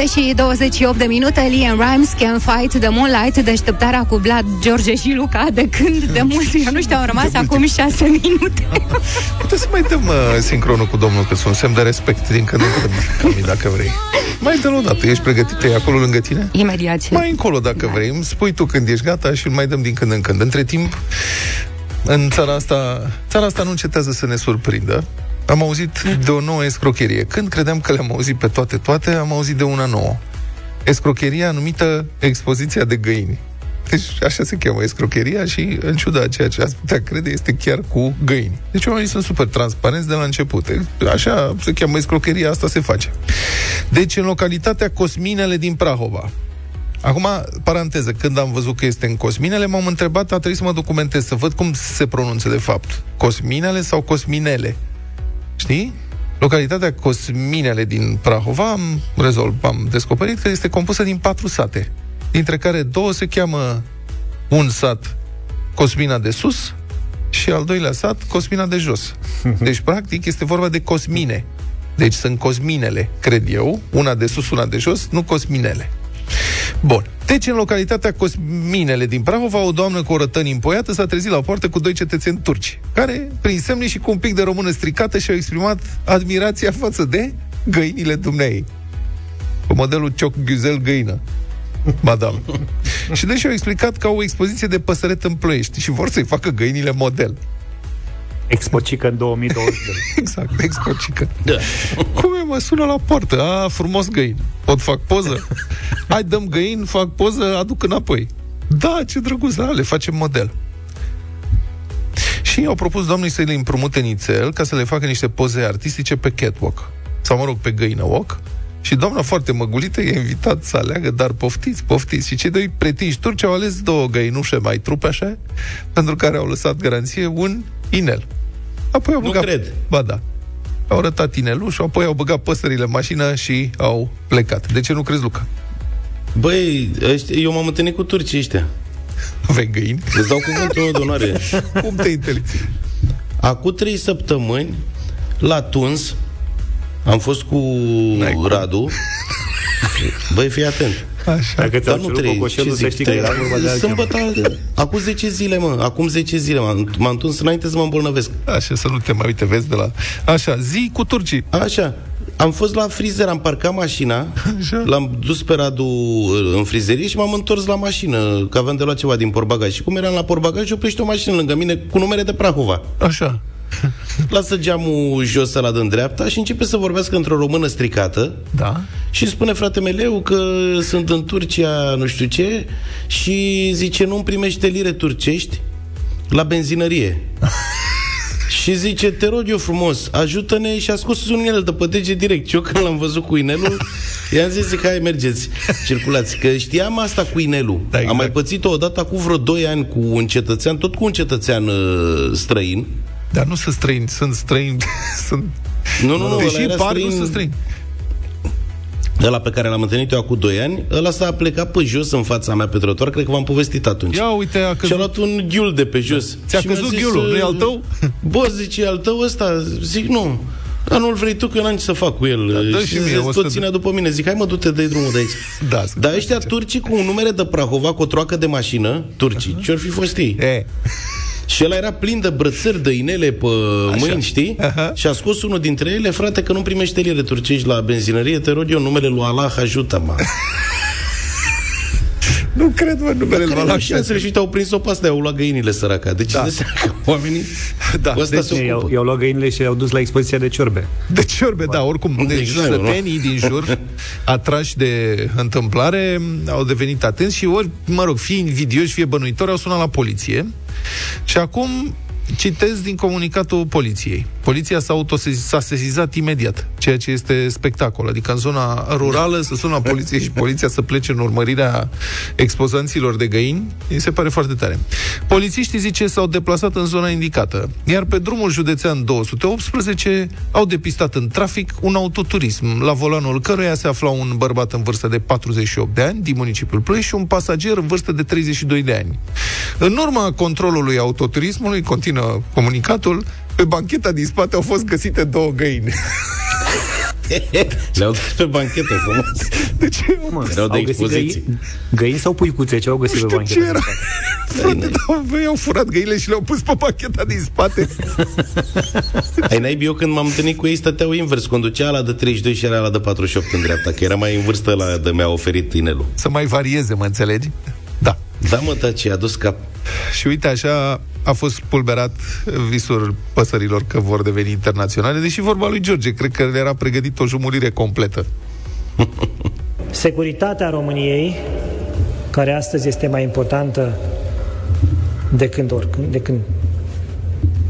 7:28. Lee and Rimes, Can't Fight the Moonlight. Deșteptarea cu Vlad, George și Luca. De când? De mult. Eu nu știu, au rămas acum 6 minute. Puteți să mai dăm sincronul cu domnul, că sunt semn de respect din când în când, dacă vrei. Mai dă-l o dată. Ești pregătită? E acolo lângă tine? Imediat. Mai încolo, dacă vrei. Îmi spui tu când ești gata și îl mai dăm din când în când. Între timp, în țara asta nu încetează să ne surprindă. Am auzit de o nouă escrocherie. Când credeam că le-am auzit pe toate, am auzit de una nouă. Escrocheria numită expoziția de găini. Deci așa se cheamă escrocheria și, în ciuda ceea ce ați putea crede, este chiar cu găini. Deci oamenii sunt super transparenți de la început. Așa se cheamă escrocheria, asta se face. Deci în localitatea Cosminele din Prahova. Acum, paranteză, când am văzut că este în Cosminele, m-am întrebat, a trebuit să mă documentez, să văd cum se pronunță de fapt. Cosminele sau Cosminele? Știi? Localitatea Cosminele din Prahova, am descoperit că este compusă din 4 sate, dintre care 2 se cheamă un sat Cosmina de Sus și al doilea sat Cosmina de Jos. Deci, practic, este vorba de Cosmine. Deci sunt Cosminele, cred eu, una de sus, una de jos, nu Cosminele. Bun. Deci, în localitatea Cosminele din Prahova, o doamnă cu o rătăni împoiată s-a trezit la poartă cu 2 cetățeni turci, care, prin semne și cu un pic de română stricată, și-au exprimat admirația față de găinile dumneei. Cu modelul Cioc Güzel Găină, madame. Și deși au explicat că au o expoziție de păsăret în Ploiești și vor să-i facă găinile model. ExpoChică în 2020. Exact, ExpoChică. Da. Cum e, mă sună la poartă? A, frumos găină. Pot fac poză? Hai, dăm găini, fac poză, aduc înapoi. Da, ce drăguț, le facem model. Și au propus doamnei să le împrumute nițel ca să le facă niște poze artistice pe catwalk. Sau, mă rog, pe găină walk. Și doamna, foarte măgulită, e invitat să aleagă, dar poftiți. Și cei 2 pretinși turci au ales 2 găinușe mai trupe, așa, pentru care au lăsat garanție un inel. Apoi au băgat... Nu cred. Ba da. Au rătat inelul și apoi au băgat păsările în mașină și au plecat. De ce nu crezi, Luca? Băi, eu m-am întâlnit cu turcii ăștia. Vei găini? Îți dau cuvântul de onoare. Cum te inteliți? Acum 3 săptămâni, la Tuns, am fost cu Radu. Băi, fii atent. Așa. Dacă ți-au cerut cocoșelul, să știi că era vorba de altceva. Acum 10 zile, mă. Acum 10 zile m-am întors înainte să mă îmbolnăvesc. Așa, să nu te mai uite, vezi de la... Așa, zi cu turcii. Așa. Am fost la frizer, am parcat mașina, așa. L-am dus pe Radu în frizerie și m-am întors la mașină, că aveam de luat ceva din portbagaj. Și cum eram la portbagaj, oprește o mașină lângă mine cu numere de Prahova. Așa. Lasă geamul jos, ăla dă-n dreapta, și începe să vorbească într-o română stricată. Da. Și spune, frate meleu, că sunt în Turcia, nu știu ce, și zice, nu-mi primește lire turcești la benzinărie. Și zice, te rog eu frumos, ajută-ne, și a scos un inel de pe dege direct. Și eu, când l-am văzut cu inelul, i-am zis că hai, mergeți, circulați. Că știam asta cu inelul. Da, exact. Am mai pățit-o odată cu vreo 2 ani cu un cetățean, tot cu un cetățean străin. Dar nu sunt străini, sunt străini. Nu, deși par nu sunt străini. Ăla pe care l-am întâlnit eu acum 2 ani, ăla s-a plecat pe jos în fața mea pe trotuar, cred că v-am povestit atunci. Ia uite, a căzut... Și-a luat un ghiul de pe jos. Ți-a căzut ghiulul, nu-i al tău? Bă, zice, e al tău ăsta? Zic, nu. Dar nu-l vrei tu, că eu n-am ce să fac cu el. Da, și mie, tot ținea după mine. Zic, hai mă, du-te, dă-i drumul de aici. Da, dar ăștia turcii cu un numere de Prahova, cu o troacă de mașină, turcii, ce-or fi fost ei? Și el era plin de brățări, de inele pe mâini, știi? Aha. Și a scos unul dintre ele, frate, că nu primește lire turcești la benzinărie, te rog eu, numele lui Allah, ajută-mă. Nu cred, mă, numele lui Allah. Și uite, au prins-o pe asta, au luat găinile, săraca. Deci, da. Oamenii... Da, deci i-au luat găinile și i-au dus la expoziția de ciorbe. De ciorbe, da, oricum. Deci sătenii din jur, atrași de întâmplare, au devenit atenți și ori, mă rog, fie invidioși, fie bănuitori, au sunat la poliție. Și acum citez din comunicatul poliției. Poliția s-a sesizat imediat, ceea ce este spectacol. Adică în zona rurală să sună la poliție și poliția să plece în urmărirea expozanților de găini. Mi se pare foarte tare. Polițiștii, zice, s-au deplasat în zona indicată, iar pe drumul județean 218 au depistat în trafic un autoturism, la volanul căruia se afla un bărbat în vârstă de 48 de ani din municipiul Ploiești și un pasager în vârstă de 32 de ani. În urma controlului autoturismului, continuă comunicatul, pe bancheta din spate au fost găsite 2 găini. Le-au dus pe banchetă frumos. De ce, mă? Erau de expoziții. Găini sau puicuțe, ce au găsit pe banchetă? Nu știu ce era. Au furat găinile și le-au pus pe bancheta din spate. Ai naibii, eu când m-am întâlnit cu ei stăteau invers. Conducea ala de 32 și era ala de 48 în dreapta. Că era mai în vârstă ala de mi-a oferit inelul. Să mai varieze, mă înțelegi? Da. Da, mă, taci, a dus cap. Și uite, așa a fost pulberat visul păsărilor că vor deveni internaționale, deși vorba lui George, cred că le era pregătit o jumurire completă. Securitatea României, care astăzi este mai importantă decât oricând,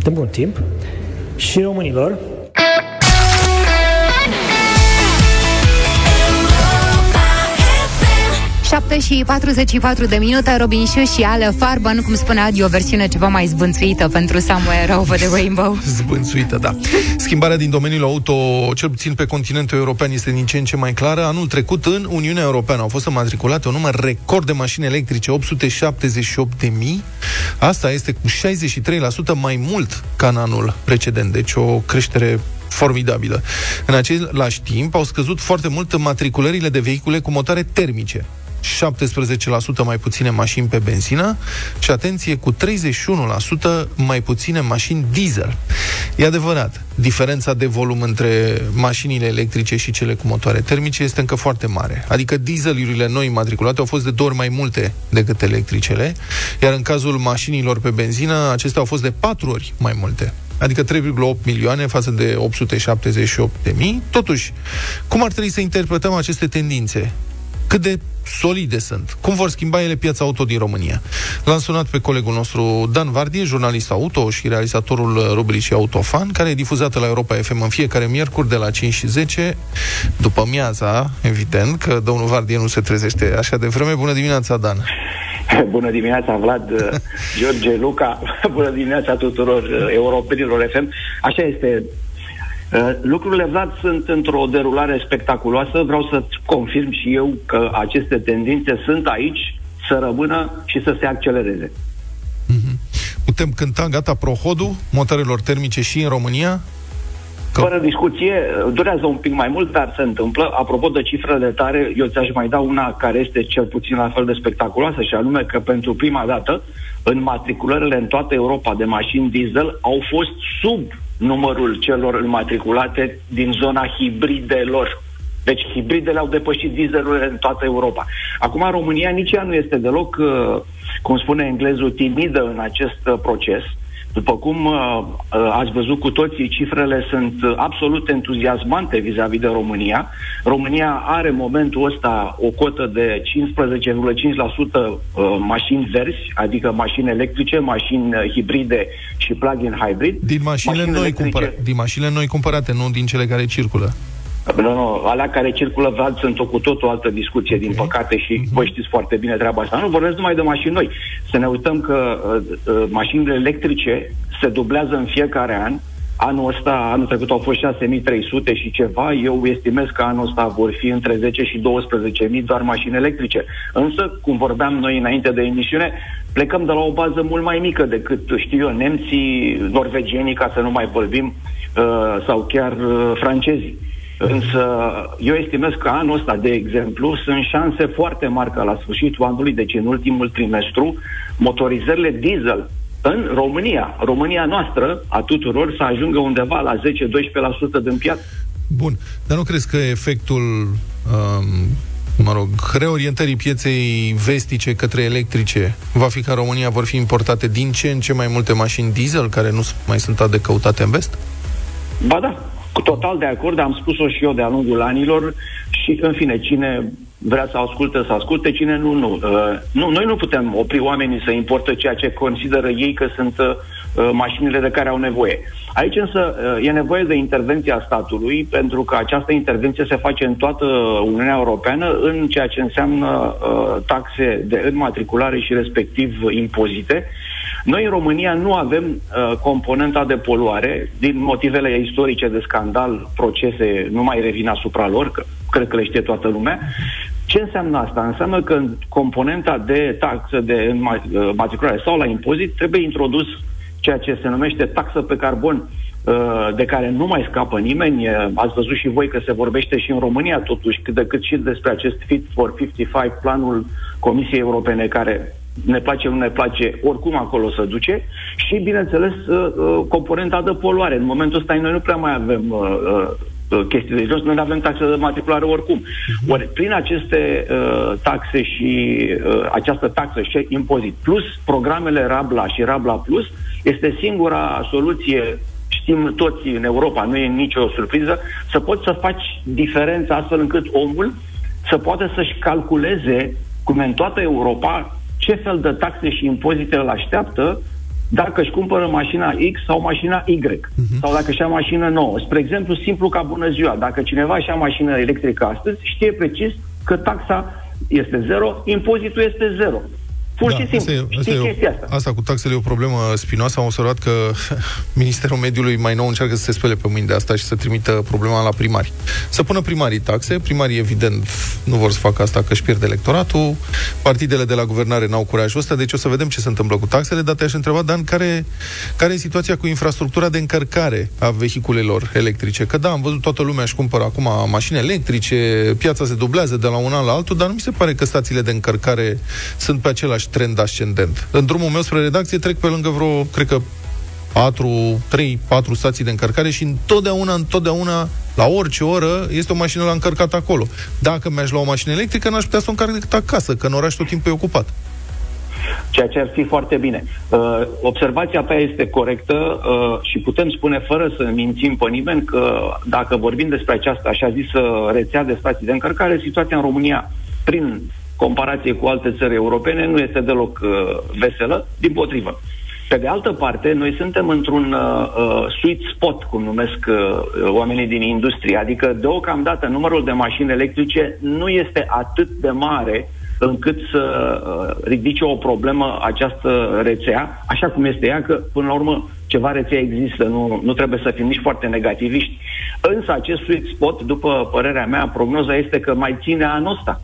de mult timp, și românilor. Și 44 de minute, Robinșu și Ale Farban, cum spune Adi, o versiune ceva mai zbânțuită pentru Somewhere Over the Rainbow. Zbânțuită, da. Schimbarea din domeniul auto, cel puțin pe continentul european, este din ce în ce mai clară. Anul trecut, în Uniunea Europeană, au fost înmatriculate un număr record de mașini electrice, 878.000. Asta este cu 63% mai mult ca în anul precedent, deci o creștere formidabilă. În același timp, au scăzut foarte mult matriculările de vehicule cu motoare termice. 17% mai puține mașini pe benzină și, atenție, cu 31% mai puține mașini diesel. E adevărat, diferența de volum între mașinile electrice și cele cu motoare termice este încă foarte mare. Adică dieselurile noi matriculate au fost de 2 ori mai multe decât electricele, iar în cazul mașinilor pe benzină, acestea au fost de 4 ori mai multe. Adică 3,8 milioane față de 878.000. Totuși, cum ar trebui să interpretăm aceste tendințe? Cât de solide sunt? Cum vor schimba ele piața auto din România? L-am sunat pe colegul nostru Dan Vardie, jurnalist auto și realizatorul rubricii Autofan, care e difuzată la Europa FM în fiecare miercuri de la 5:10 după miaza, evident, că domnul Vardie nu se trezește așa de vreme. Bună dimineața, Dan! Bună dimineața, Vlad, George, Luca! Bună dimineața tuturor europenilor FM! Așa este. Lucrurile, Vlad, sunt într-o derulare spectaculoasă. Vreau să confirm și eu că aceste tendințe sunt aici, să rămână și să se accelereze. Putem cânta gata prohodul motoarelor termice și în România? Că... Fără discuție, durează un pic mai mult, dar se întâmplă. Apropo de cifrele tare, eu ți-aș mai da una care este cel puțin la fel de spectaculoasă, și anume că pentru prima dată, în matriculările în toată Europa de mașini diesel au fost sub numărul celor înmatriculate din zona hibridelor. Deci hibridele au depășit dieselurile în toată Europa. Acum, în România, nici ea nu este deloc, cum spune englezul, timidă în acest proces. După cum ați văzut cu toții, cifrele sunt absolut entuziasmante vis-a-vis de România. România are în momentul ăsta o cotă de 15,5% mașini verzi, adică mașini electrice, mașini hibride și plug-in hybrid. Din mașinile noi cumpărate, nu din cele care circulă. Nu, alea care circulă, Vlad, sunt o cu tot o altă discuție, din păcate, și voi știți foarte bine treaba asta. Nu vorbesc numai de mașini noi. Să ne uităm că mașinile electrice se dublează în fiecare an. Anul ăsta, anul trecut au fost 6.300 și ceva. Eu estimez că anul ăsta vor fi între 10 și 12.000 doar mașini electrice. Însă, cum vorbeam noi înainte de emisiune, plecăm de la o bază mult mai mică decât, știu eu, nemții, norvegienii, ca să nu mai vorbim, sau chiar francezii. Însă eu estimez că anul ăsta, de exemplu, sunt șanse foarte mari că la sfârșitul anului, deci în ultimul trimestru, motorizările diesel în România noastră, a tuturor, să ajungă undeva la 10-12% din piață. Bun, dar nu crezi că efectul reorientării pieței vestice către electrice va fi că în România vor fi importate din ce în ce mai multe mașini diesel care nu mai sunt atât de căutate în vest? Ba da. Total de acord, am spus-o și eu de-a lungul anilor și, în fine, cine vrea să asculte, să asculte, cine nu, nu. Nu, noi nu putem opri oamenii să importă ceea ce consideră ei că sunt mașinile de care au nevoie. Aici însă e nevoie de intervenția statului, pentru că această intervenție se face în toată Uniunea Europeană, în ceea ce înseamnă taxe de înmatriculare și respectiv impozite. Noi în România nu avem componenta de poluare, din motivele istorice de scandal, procese, nu mai revin asupra lor, că cred că le știe toată lumea. Ce înseamnă asta? Înseamnă că componenta de taxă de matriculare sau la impozit trebuie introdus ceea ce se numește taxă pe carbon, de care nu mai scapă nimeni. Ați văzut și voi că se vorbește și în România totuși, cât de cât și despre acest Fit for 55, planul Comisiei Europene, care ne place, nu ne place, oricum acolo se duce. Și, bineînțeles, componenta de poluare. În momentul ăsta noi nu prea mai avem chestii de jos, noi nu avem taxe de matriculare oricum. Ori, prin aceste taxe și această taxă și impozit, plus programele Rabla și Rabla Plus, este singura soluție. Știm toți în Europa, nu e nicio surpriză, să poți să faci diferența astfel încât omul să poată să-și calculeze, cum în toată Europa, ce fel de taxe și impozite îl așteaptă dacă își cumpără mașina X sau mașina Y, sau dacă și-a mașină nouă. Spre exemplu, simplu ca bună ziua, dacă cineva și-a mașină electrică astăzi, știe precis că taxa este zero, impozitul este zero. Pur și simplu. Asta cu taxele e o problemă spinoasă. Am observat că Ministerul Mediului mai nou încearcă să se spele pe mâini de asta și să trimită problema la primari. Să pună primarii taxe. Primarii, evident, nu vor să facă asta, că își pierd electoratul. Partidele de la guvernare n-au curajul ăsta, deci o să vedem ce se întâmplă cu taxele. Dar te-aș întreba, Dan, care e situația cu infrastructura de încărcare a vehiculelor electrice? Că da, am văzut, toată lumea își cumpără acum mașini electrice, piața se dublează de la un an la altul, dar nu mi se pare că stațiile de încărcare sunt pe același trend ascendent. În drumul meu spre redacție trec pe lângă vreo, cred că 3-4 stații de încărcare și întotdeauna, la orice oră, este o mașină la încărcat acolo. Dacă mi-aș lua o mașină electrică, n-aș putea să o încarc decât acasă, că în oraș tot timpul e ocupat. Ceea ce ar fi foarte bine. Observația ta este corectă și putem spune, fără să mințim pe nimeni, că dacă vorbim despre aceasta, așa zisă rețea de stații de încărcare, situația în România, prin comparație cu alte țări europene, nu este deloc veselă, dimpotrivă. Pe de altă parte, noi suntem într-un sweet spot, cum numesc oamenii din industrie, adică deocamdată numărul de mașini electrice nu este atât de mare încât să ridice o problemă această rețea, așa cum este ea, că până la urmă ceva rețea există, nu trebuie să fim nici foarte negativiști. Însă acest sweet spot, după părerea mea, prognoza este că mai ține anul ăsta.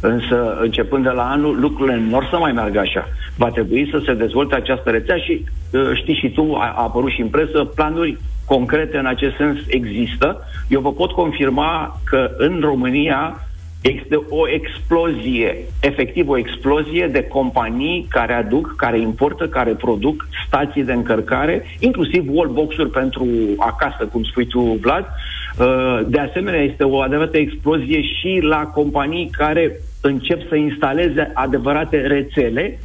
Însă, începând de la anul, lucrurile nu or să mai meargă așa. Va trebui să se dezvolte această rețea și, știi și tu, a apărut și în presă, planuri concrete în acest sens există. Eu vă pot confirma că în România este o explozie, efectiv o explozie de companii care aduc, care importă, care produc stații de încărcare, inclusiv wallbox-uri pentru acasă, cum spui tu, Vlad. De asemenea, este o adevărată explozie și la companii care încep să instaleze adevărate rețele,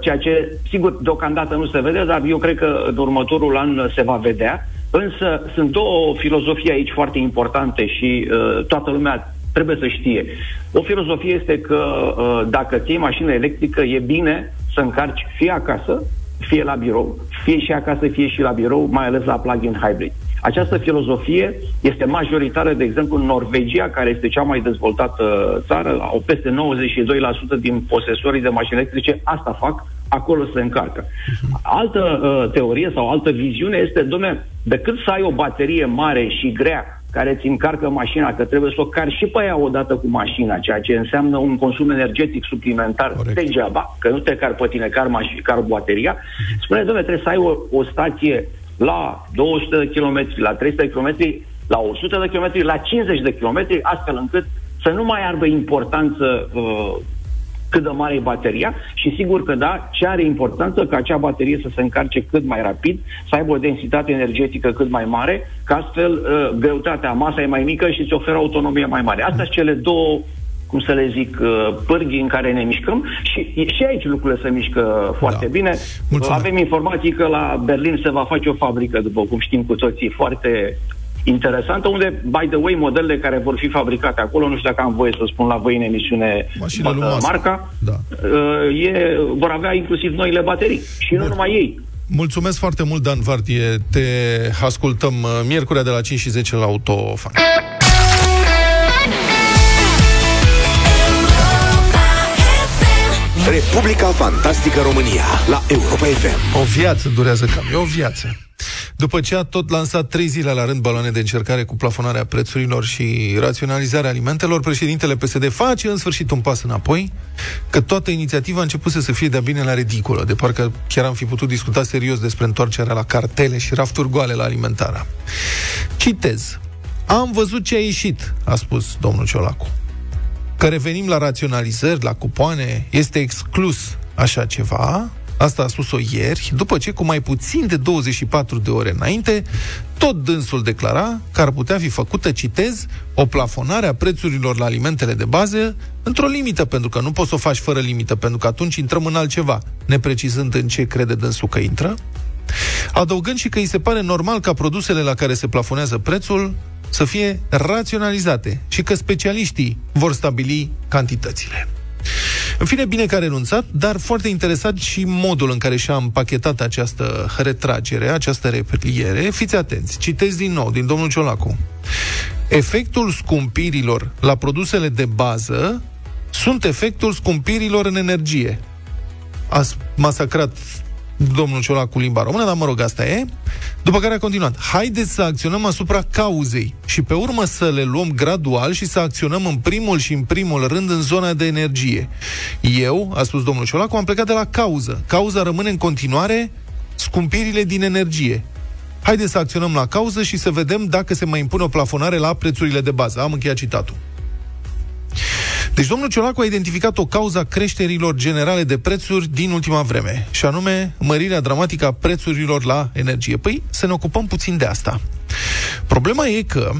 ceea ce, sigur, deocamdată nu se vede, dar eu cred că în următorul an se va vedea. Însă sunt două filozofii aici foarte importante și toată lumea trebuie să știe. O filozofie este că dacă ții mașină electrică, e bine să încarci fie acasă, fie la birou. Fie și acasă, fie și la birou, mai ales la plug-in hybrid. Această filozofie este majoritară, de exemplu, în Norvegia, care este cea mai dezvoltată țară. Au peste 92% din posesorii de mașini electrice, asta fac, acolo se încarcă. Altă teorie sau altă viziune este, dom'le, decât să ai o baterie mare și grea, care ți încarcă mașina, că trebuie să o cari și pe ea odată cu mașina, ceea ce înseamnă un consum energetic suplimentar. Corect. Degeaba, că nu te cari pe tine, cari bateria. Spune, dom'le, trebuie să ai o stație la 200 de kilometri, la 300 de kilometri, la 100 de kilometri, la 50 de kilometri, astfel încât să nu mai aibă importanță cât de mare e bateria și sigur că da, ce are importanță ca acea baterie să se încarce cât mai rapid, să aibă o densitate energetică cât mai mare, că astfel greutatea, masa e mai mică și îți oferă autonomie mai mare. Astea sunt cele două, cum să le zic, pârghii în care ne mișcăm și aici lucrurile se mișcă foarte bine. Mulțumesc. Avem informații că la Berlin se va face o fabrică, după cum știm cu toții, foarte interesantă, unde, by the way, modelele care vor fi fabricate acolo, nu știu dacă am voie să spun la voi în emisiune marca, vor avea inclusiv noile baterii și nu numai ei. Mulțumesc foarte mult, Dan Vardie. Te ascultăm miercurea de la 5:10 la Autofan. Republica Fantastică România la Europa FM. O viață durează cam, e o viață. După ce a tot lansat 3 zile la rând baloane de încercare cu plafonarea prețurilor și raționalizarea alimentelor, președintele PSD face în sfârșit un pas înapoi, că toată inițiativa a început să fie de-a binelea ridicolă, de parcă chiar am fi putut discuta serios despre întoarcerea la cartele și rafturi goale la alimentarea. Citez. Am văzut ce a ieșit, a spus domnul Ciolacu. Că revenim la raționalizări, la cupoane, este exclus așa ceva. Asta a spus-o ieri, după ce, cu mai puțin de 24 de ore înainte, tot dânsul declara că ar putea fi făcută, citez, o plafonare a prețurilor la alimentele de bază într-o limită, pentru că nu poți să o faci fără limită, pentru că atunci intrăm în altceva, neprecizând în ce crede dânsul că intră, adăugând și că îi se pare normal ca produsele la care se plafonează prețul să fie raționalizate și că specialiștii vor stabili cantitățile. În fine, bine că a renunțat, dar foarte interesat și modul în care și-a împachetat această retragere, această repliere. Fiți atenți, citez din nou, din domnul Ciolacu. Efectul scumpirilor la produsele de bază sunt efectul scumpirilor în energie. A masacrat domnul Ciolacu limba română, dar mă rog, asta e. După care a continuat. Haideți să acționăm asupra cauzei și pe urmă să le luăm gradual și să acționăm în primul rând în zona de energie. Eu, a spus domnul Ciolacu, am plecat de la cauză. Cauza rămâne în continuare scumpirile din energie. Haideți să acționăm la cauză și să vedem dacă se mai impune o plafonare la prețurile de bază. Am încheiat citatul. Deci domnul Ciolacu a identificat o cauză a creșterilor generale de prețuri din ultima vreme, și anume mărirea dramatică a prețurilor la energie. Păi să ne ocupăm puțin de asta. Problema e că,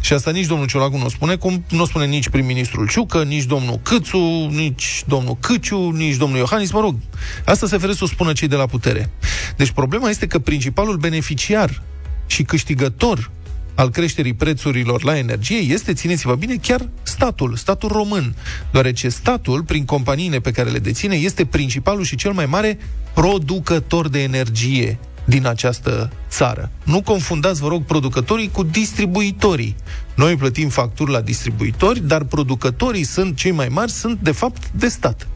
și asta nici domnul Ciolacu nu o spune, cum nu o spune nici prim-ministrul Ciucă, nici domnul Câțu, nici domnul Căciu, nici domnul Iohannis, mă rog, asta se feresc să o spună cei de la putere. Deci problema este că principalul beneficiar și câștigător al creșterii prețurilor la energie este, țineți-vă bine, chiar statul român, deoarece statul, prin companiile pe care le deține, este principalul și cel mai mare producător de energie din această țară. Nu confundați, vă rog, producătorii cu distribuitorii. Noi plătim facturi la distribuitori, dar producătorii sunt cei mai mari, sunt de fapt de stat.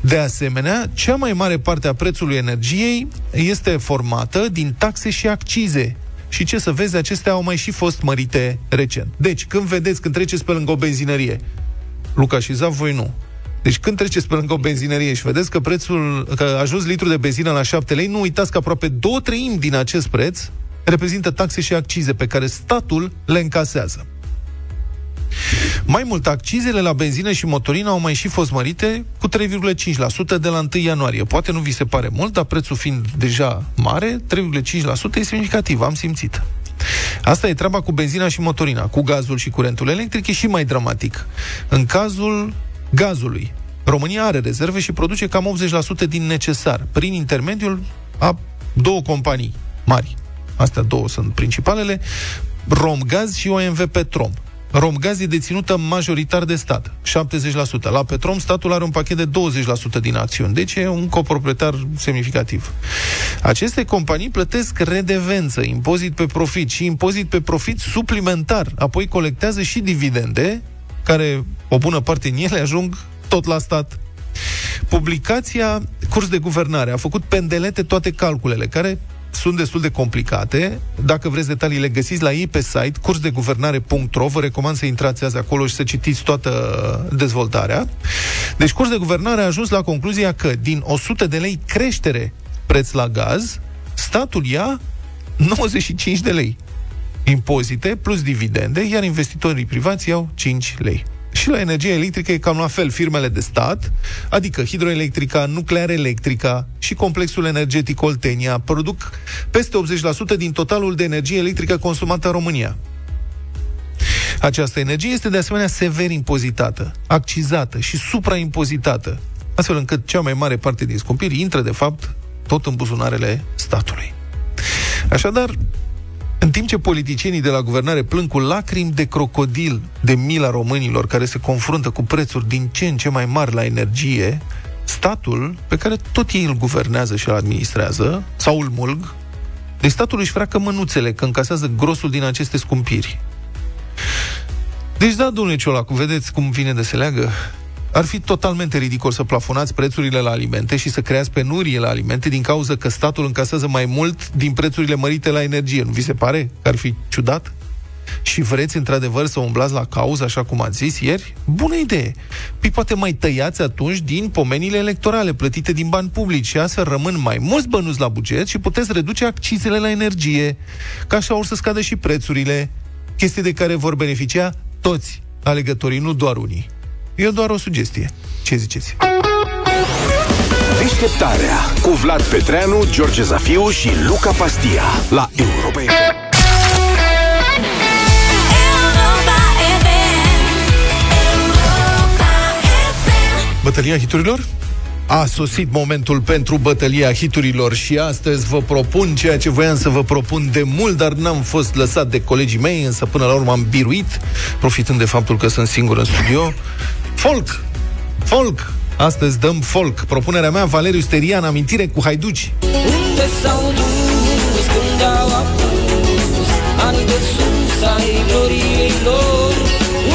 De asemenea, cea mai mare parte a prețului energiei este formată din taxe și accize. Și ce să vezi, acestea au mai și fost mărite recent. Deci, când treceți pe lângă o benzinărie, Luca și Zav, voi nu. Deci când treceți pe lângă o benzinărie și vedeți că că a ajuns litrul de benzină la 7 lei, nu uitați că aproape 2/3 din acest preț reprezintă taxe și accize pe care statul le încasează. Mai mult, accizele la benzină și motorină au mai și fost mărite cu 3,5% de la 1 ianuarie. Poate nu vi se pare mult, dar prețul fiind deja mare, 3,5% e semnificativ, am simțit. Asta e treaba cu benzina și motorina. Cu gazul și curentul electric e și mai dramatic. În cazul gazului, România are rezerve și produce cam 80% din necesar, prin intermediul a 2 companii mari. Astea 2 sunt principalele, Romgaz și OMV Petrom. Romgaz e deținută majoritar de stat, 70%. La Petrom, statul are un pachet de 20% din acțiuni, deci e un coproprietar semnificativ. Aceste companii plătesc redevență, impozit pe profit și impozit pe profit suplimentar, apoi colectează și dividende, care o bună parte din ele ajung tot la stat. Publicația Curs de Guvernare a făcut pendelete toate calculele, care sunt destul de complicate. Dacă vreți detalii, le găsiți la ei pe site, cursdeguvernare.ro. Vă recomand să intrați azi acolo și să citiți toată dezvoltarea. Deci Curs de Guvernare a ajuns la concluzia că din 100 de lei creștere preț la gaz, statul ia 95 de lei impozite plus dividende, iar investitorii privați iau 5 lei. Și la energie electrică e cam la fel. Firmele de stat, adică Hidroelectrica, Nuclear Electrica și Complexul Energetic Oltenia, produc peste 80% din totalul de energie electrică consumată în România. Această energie este de asemenea sever impozitată, accizată și supraimpozitată, astfel încât cea mai mare parte din scumpiri intră, de fapt, tot în buzunarele statului. Așadar, în timp ce politicienii de la guvernare plâng cu lacrimi de crocodil de mila românilor care se confruntă cu prețuri din ce în ce mai mari la energie, statul, pe care tot ei îl guvernează și îl administrează, sau îl mulg, deci statul își freacă mânuțele că încasează grosul din aceste scumpiri. Deci da, domnule Ciolacu, vedeți cum vine de se leagă? Ar fi totalmente ridicol să plafonați prețurile la alimente și să creați penurie la alimente din cauza că statul încasează mai mult din prețurile mărite la energie. Nu vi se pare că ar fi ciudat? Și vreți într-adevăr să umblați la cauză, așa cum ați zis ieri? Bună idee! Păi poate mai tăiați atunci din pomenile electorale plătite din bani publici și astfel rămân mai mulți bănuți la buget și puteți reduce accizele la energie, ca așa ori să scadă și prețurile, chestii de care vor beneficia toți alegătorii, nu doar unii. E doar o sugestie. Ce ziceți? Deșteptarea cu Vlad Petreanu, George Zafiu și Luca Pastia la Europa FM. Bătălia hiturilor? A sosit momentul pentru bătălia hiturilor și astăzi vă propun ceea ce voiam să vă propun de mult, dar n-am fost lăsat de colegii mei, însă până la urmă am biruit, profitând de faptul că sunt singur în studio. Folk! Astăzi dăm folk. Propunerea mea, Valeriu Sterian, amintire cu haiduci. Unde s-au dus când au apus ani de sus ai gloriei lor?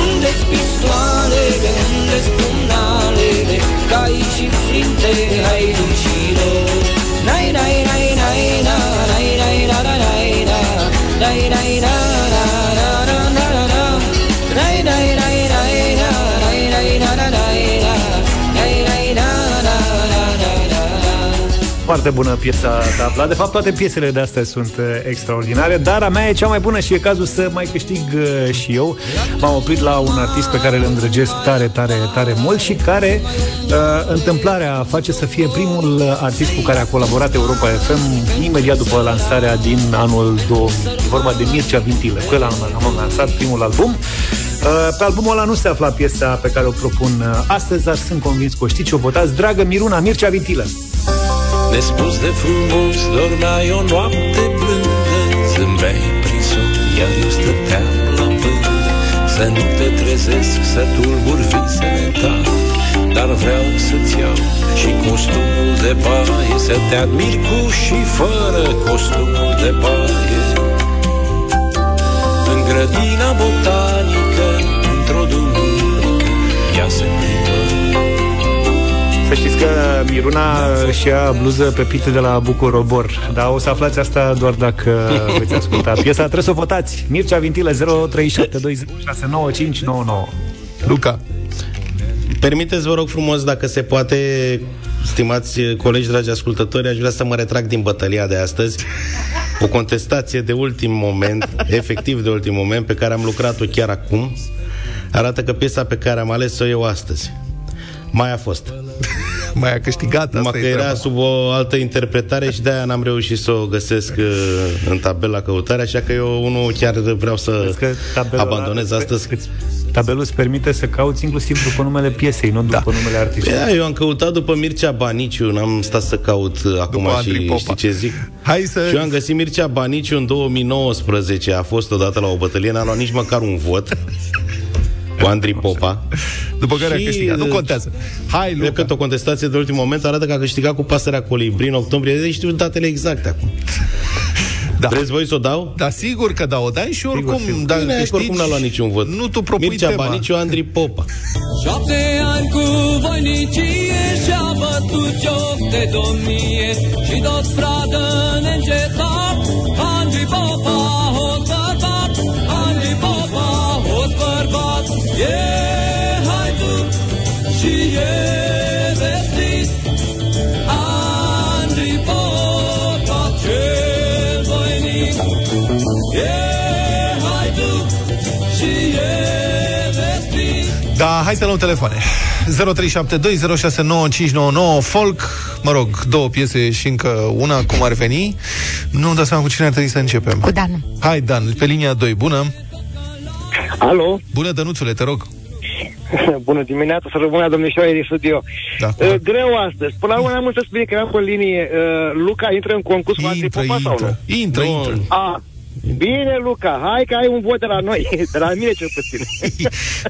Unde-s pistoalele, unde-s pumnalele, cai și frinte haiducilor? Nai, nai, nai, nai, nai, nai, nai, nai, nai, nai, nai, nai, nai, nai, nai. Foarte bună piesa ta, Vlad. De fapt, toate piesele de astea sunt extraordinare, dar a mea e cea mai bună și e cazul să mai câștig și eu. M-am oprit la un artist pe care îl îndrăgesc tare, tare, tare mult și care întâmplarea face să fie primul artist cu care a colaborat Europa FM imediat după lansarea din anul 2000. Vorba de Mircea Vintilă. Cu el am lansat primul album. Pe albumul ăla nu se afla piesa pe care o propun astăzi, dar sunt convins că o știți și o votați. Dragă Miruna, Mircea Vintilă. Nespus de frumos, dormeai o noapte blândă, zâmbeai prin somn, iar eu stăteam la vânt. Să nu te trezesc, să tulburi visele tale, dar vreau să-ți iau și costumul de baie, să te admir cu și fără costumul de baie. În grădina botanică, într-o duminică, ia se plimbă. Să știți că Miruna și ia bluză pe pite de la Bucorobor, dar o să aflați asta doar dacă veți asculta piesa. Trebuie să o votați. Mircea Vintilă, 0372069599. Luca, permiteți, vă rog frumos, dacă se poate, stimați colegi, dragi ascultători, aș vrea să mă retrag din bătălia de astăzi. O contestație de ultim moment, efectiv de ultim moment, pe care am lucrat-o chiar acum, arată că piesa pe care am ales-o eu astăzi mai a fost. Mai a câștigat. Numai că era sub o altă interpretare și de-aia n-am reușit să o găsesc în tabela căutare, așa că eu unul chiar vreau să abandonez astăzi. Tabelul îți permite să cauți inclusiv după numele piesei, nu după numele artistului. Da, eu am căutat după Mircea Baniciu, n-am stat să caut acum și știi ce zic? Și eu am găsit Mircea Baniciu în 2019, a fost odată la o bătălie, n-a luat nici măcar un vot. Cu Andrei Popa. După care a câștigat. Nu contează. Hai, Luca. Cred că o contestație de ultim moment arată că a câștigat cu Pasărea Colibri în octombrie. Deci știu datele exacte acum. Da. Vreți voi să o dau? Da, sigur că da, o dai și oricum. Dar oricum n-a luat niciun vot. Nu tu propui Mircea tema. Baniciu, Andrei Popa. 7 ani cu voinicie și-a bătut joc de domnie și tot stradă neîncetat. Andrei Popa, o tătat. Andrei Popa, o bărbat. E haidut și e vestit Andrei Popa cel voinic. E haidut și e vestit. Da, hai să luăm telefoane. 0372069599. Folk, mă rog, două piese și încă una, cum ar veni. Nu-mi dau seama cu cine ar trebui să începem. Cu Dan. Hai, Dan, pe linia 2, bună. Alo? Bună, Dănuțule, te rog. Bună dimineața, să rămână domnișoare din studio. Da. Greu astăzi. Până la urmă am înțeles bine că eram pe linie. Luca intră în concurs cu Andrei Popa sau nu? Intră. A, bine, Luca, hai că ai un vot de la noi. De la mine cel puțin.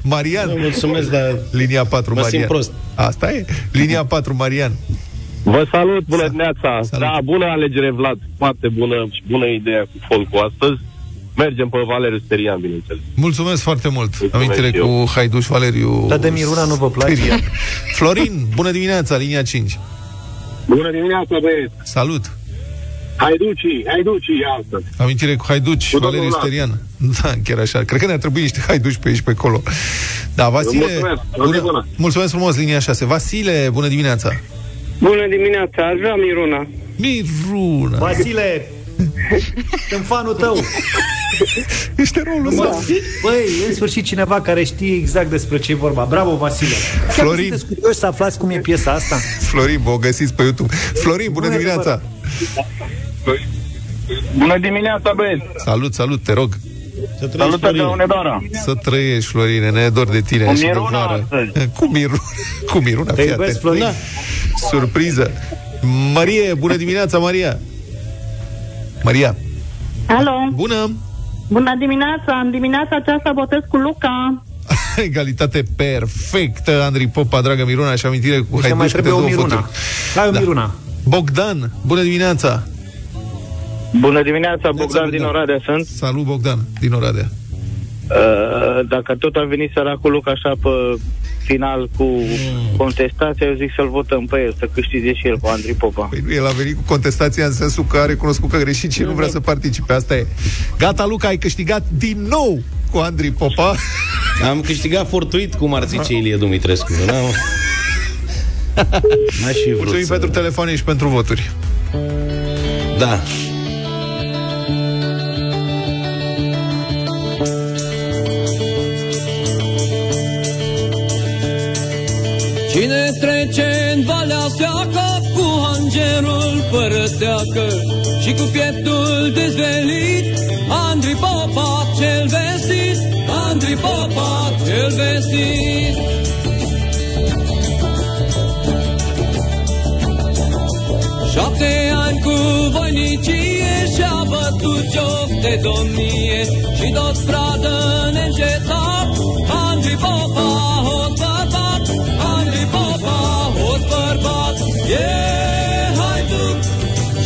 Marian, no, mulțumesc, dar linia 4, Marian. Mă simt prost. Asta e? Linia 4, Marian. Vă salut, bună dimineața. Da, bună alegere, Vlad. Foarte bună și bună ideea cu folk-ul astăzi. Mergem pe Valeriu Sterian, bineînțeles. Mulțumesc foarte mult. Amintire cu Haiduș Valeriu. Dar de Miruna nu vă place? Florin, bună dimineața, linia 5. Bună dimineața, băieți. Salut. Haiducii astăzi. Amintire cu Haiduci, Valeriu Sterian. Da, chiar așa. Cred că ne-ar trebui niște haiduci pe aici, pe acolo. Da, Vasile. Mulțumesc. Bună. Mulțumesc frumos, linia 6. Vasile, bună dimineața. Bună dimineața, aș vrea Miruna. Vasile, sunt fanul tău. Ești rolul ăsta. Băi, în sfârșit cineva care știe exact despre ce e vorba. Bravo, Vasile. Florin, sunteți curioși să aflați cum e piesa asta? Florin, o găsiți pe YouTube. Florin, bună dimineața. Bună dimineața, băieți. Salut, te rog. Salută de Unedara. Să trăiești, Florine, ne dor de tine. Cu Miruna astăzi. Cu Miruna, fii atent. Surpriză. Marie, bună dimineața, Maria. Alo. Bună dimineața. În dimineața aceasta botez cu Luca. Egalitate perfectă. Andrei Popa, dragă Miruna, și amintire cu deci Haiduș, câte două foturi. Miruna. Bogdan, bună dimineața. Bună dimineața, Bogdan din Oradea sunt. Salut, Bogdan din Oradea. Dacă tot a venit săracul Luca așa pe final cu contestația, eu zic să-l votăm pe el, să câștige și el cu Andrei Popa. Păi nu, el a venit cu contestația în sensul că a recunoscut că a greșit și nu vrea să participe. Asta e. Gata, Luca, ai câștigat din nou cu Andrei Popa. Am câștigat fortuit, cum ar zice Ilie Dumitrescu. Mulțumim pentru telefoane și pentru voturi. Da. Cine trece în Valea Seacă cu hangerul fără teacă și cu pieptul dezvelit, Andrei Popa cel vestit, Andrei Popa cel vestit. Șapte ani cu voinicie și-a bătut joc de domnie și tot stradă neîncetat, Andrei Popa hot bărbat, Andrei Popa hot bărbat. E haiduc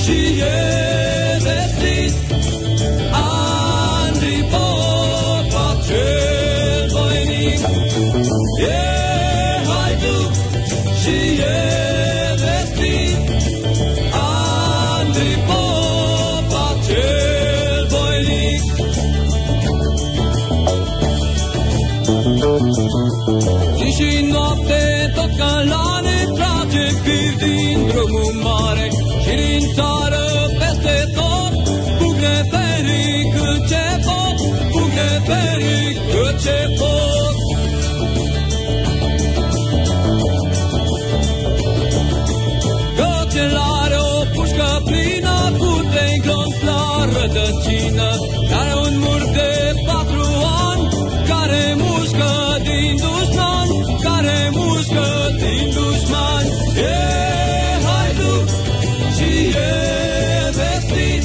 și e vestit, Andrei Popa cel voinic. E haiduc și e vestit, Andrei Popa cel voinic. Zi și noapte tot călare trage fir din drumul mare și din țară peste tot, cu greferii cât ce pot, cu greferii cât ce pot. Căcel are o pușcă plină cu trei glonți la rădăcină, care un mur de 4 ani, care mușcă din dușman, care mușcă din dușman. E haiduc și e vestit,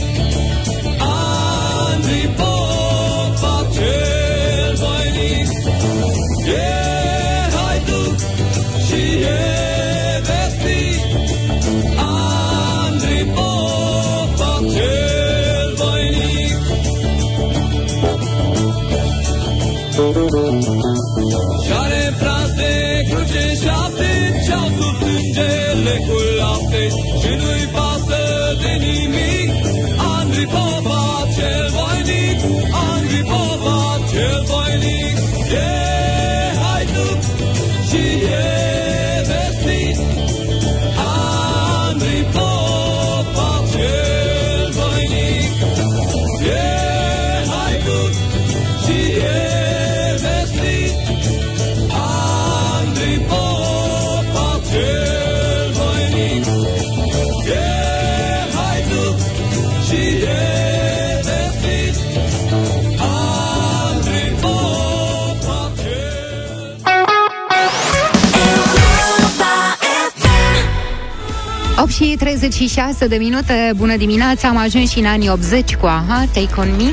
Andrei Popa cel voinic. E haiduc și e vestit, Andrei Popa cel voinic. Și-are braț de cruce 7, și-au sub sângele cu lapte și nu-i pasă de nimic, Andrei Popa cel voinic, Andrei Popa cel voinic. E haiduc și e vestit, Andrei Popa cel voinic. E haiduc și e vestit, și 36 de minute. Bună dimineața, am ajuns și în anii 80 cu Aha, Take On Me.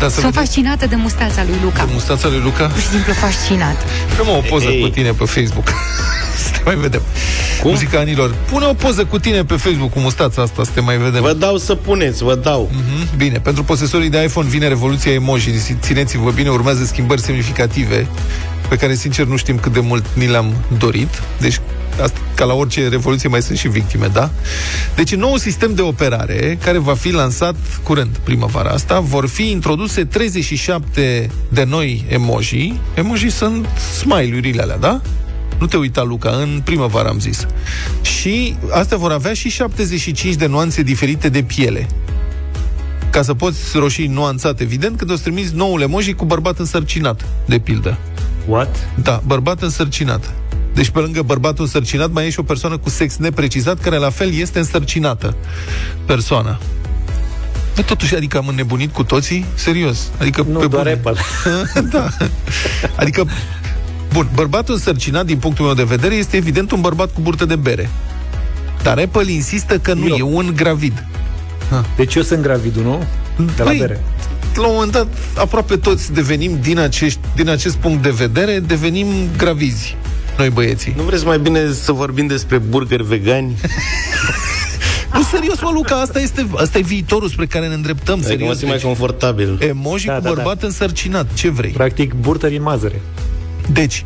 Da, sunt fascinată de mustața lui Luca. De mustața lui Luca? Pur și simplu fascinat. Pune-mă o poză cu tine pe Facebook. Să te mai vedem. Cum? Muzica anilor. Pune o poză cu tine pe Facebook cu mustața asta, să te mai vedem. Vă dau să puneți, vă dau. Mm-hmm. Bine, pentru posesorii de iPhone vine revoluția emoji. Țineți-vă bine, urmează schimbări semnificative pe care, sincer, nu știm cât de mult ni le-am dorit. Deci, asta, ca la orice revoluție, mai sunt și victime, da? Deci, nou sistem de operare, care va fi lansat curând, primăvara asta, vor fi introduse 37 de noi emoji. Emoji sunt smile-urile alea, da? Nu te uita, Luca, în primăvară am zis. Și astea vor avea și 75 de nuanțe diferite de piele. Ca să poți roșii nuanțat, evident, când o să trimiți noul emoji cu bărbat însărcinat, de pildă. What? Da, bărbat însărcinat. Deci pe lângă bărbatul însărcinat mai e și o persoană cu sex neprecizat, care la fel este însărcinată persoana. Dar totuși, adică am înnebunit cu toții? Serios. Adică nu, pe doar Apple. Da. Adică, bun, bărbatul însărcinat, din punctul meu de vedere, este evident un bărbat cu burtă de bere. Dar Apple insistă că nu e un gravid. Ha. Deci eu sunt gravidul, nu? De la bere. La un moment dat, aproape toți devenim, din acest punct de vedere, devenim gravizi, noi băieții. Nu vreți mai bine să vorbim despre burgeri vegani? Nu, serios, mă, Luca, asta e viitorul spre care ne îndreptăm, e serios. Deci, mai confortabil. Emoji cu bărbat însărcinat, ce vrei? Practic, burtă din mazăre. Deci,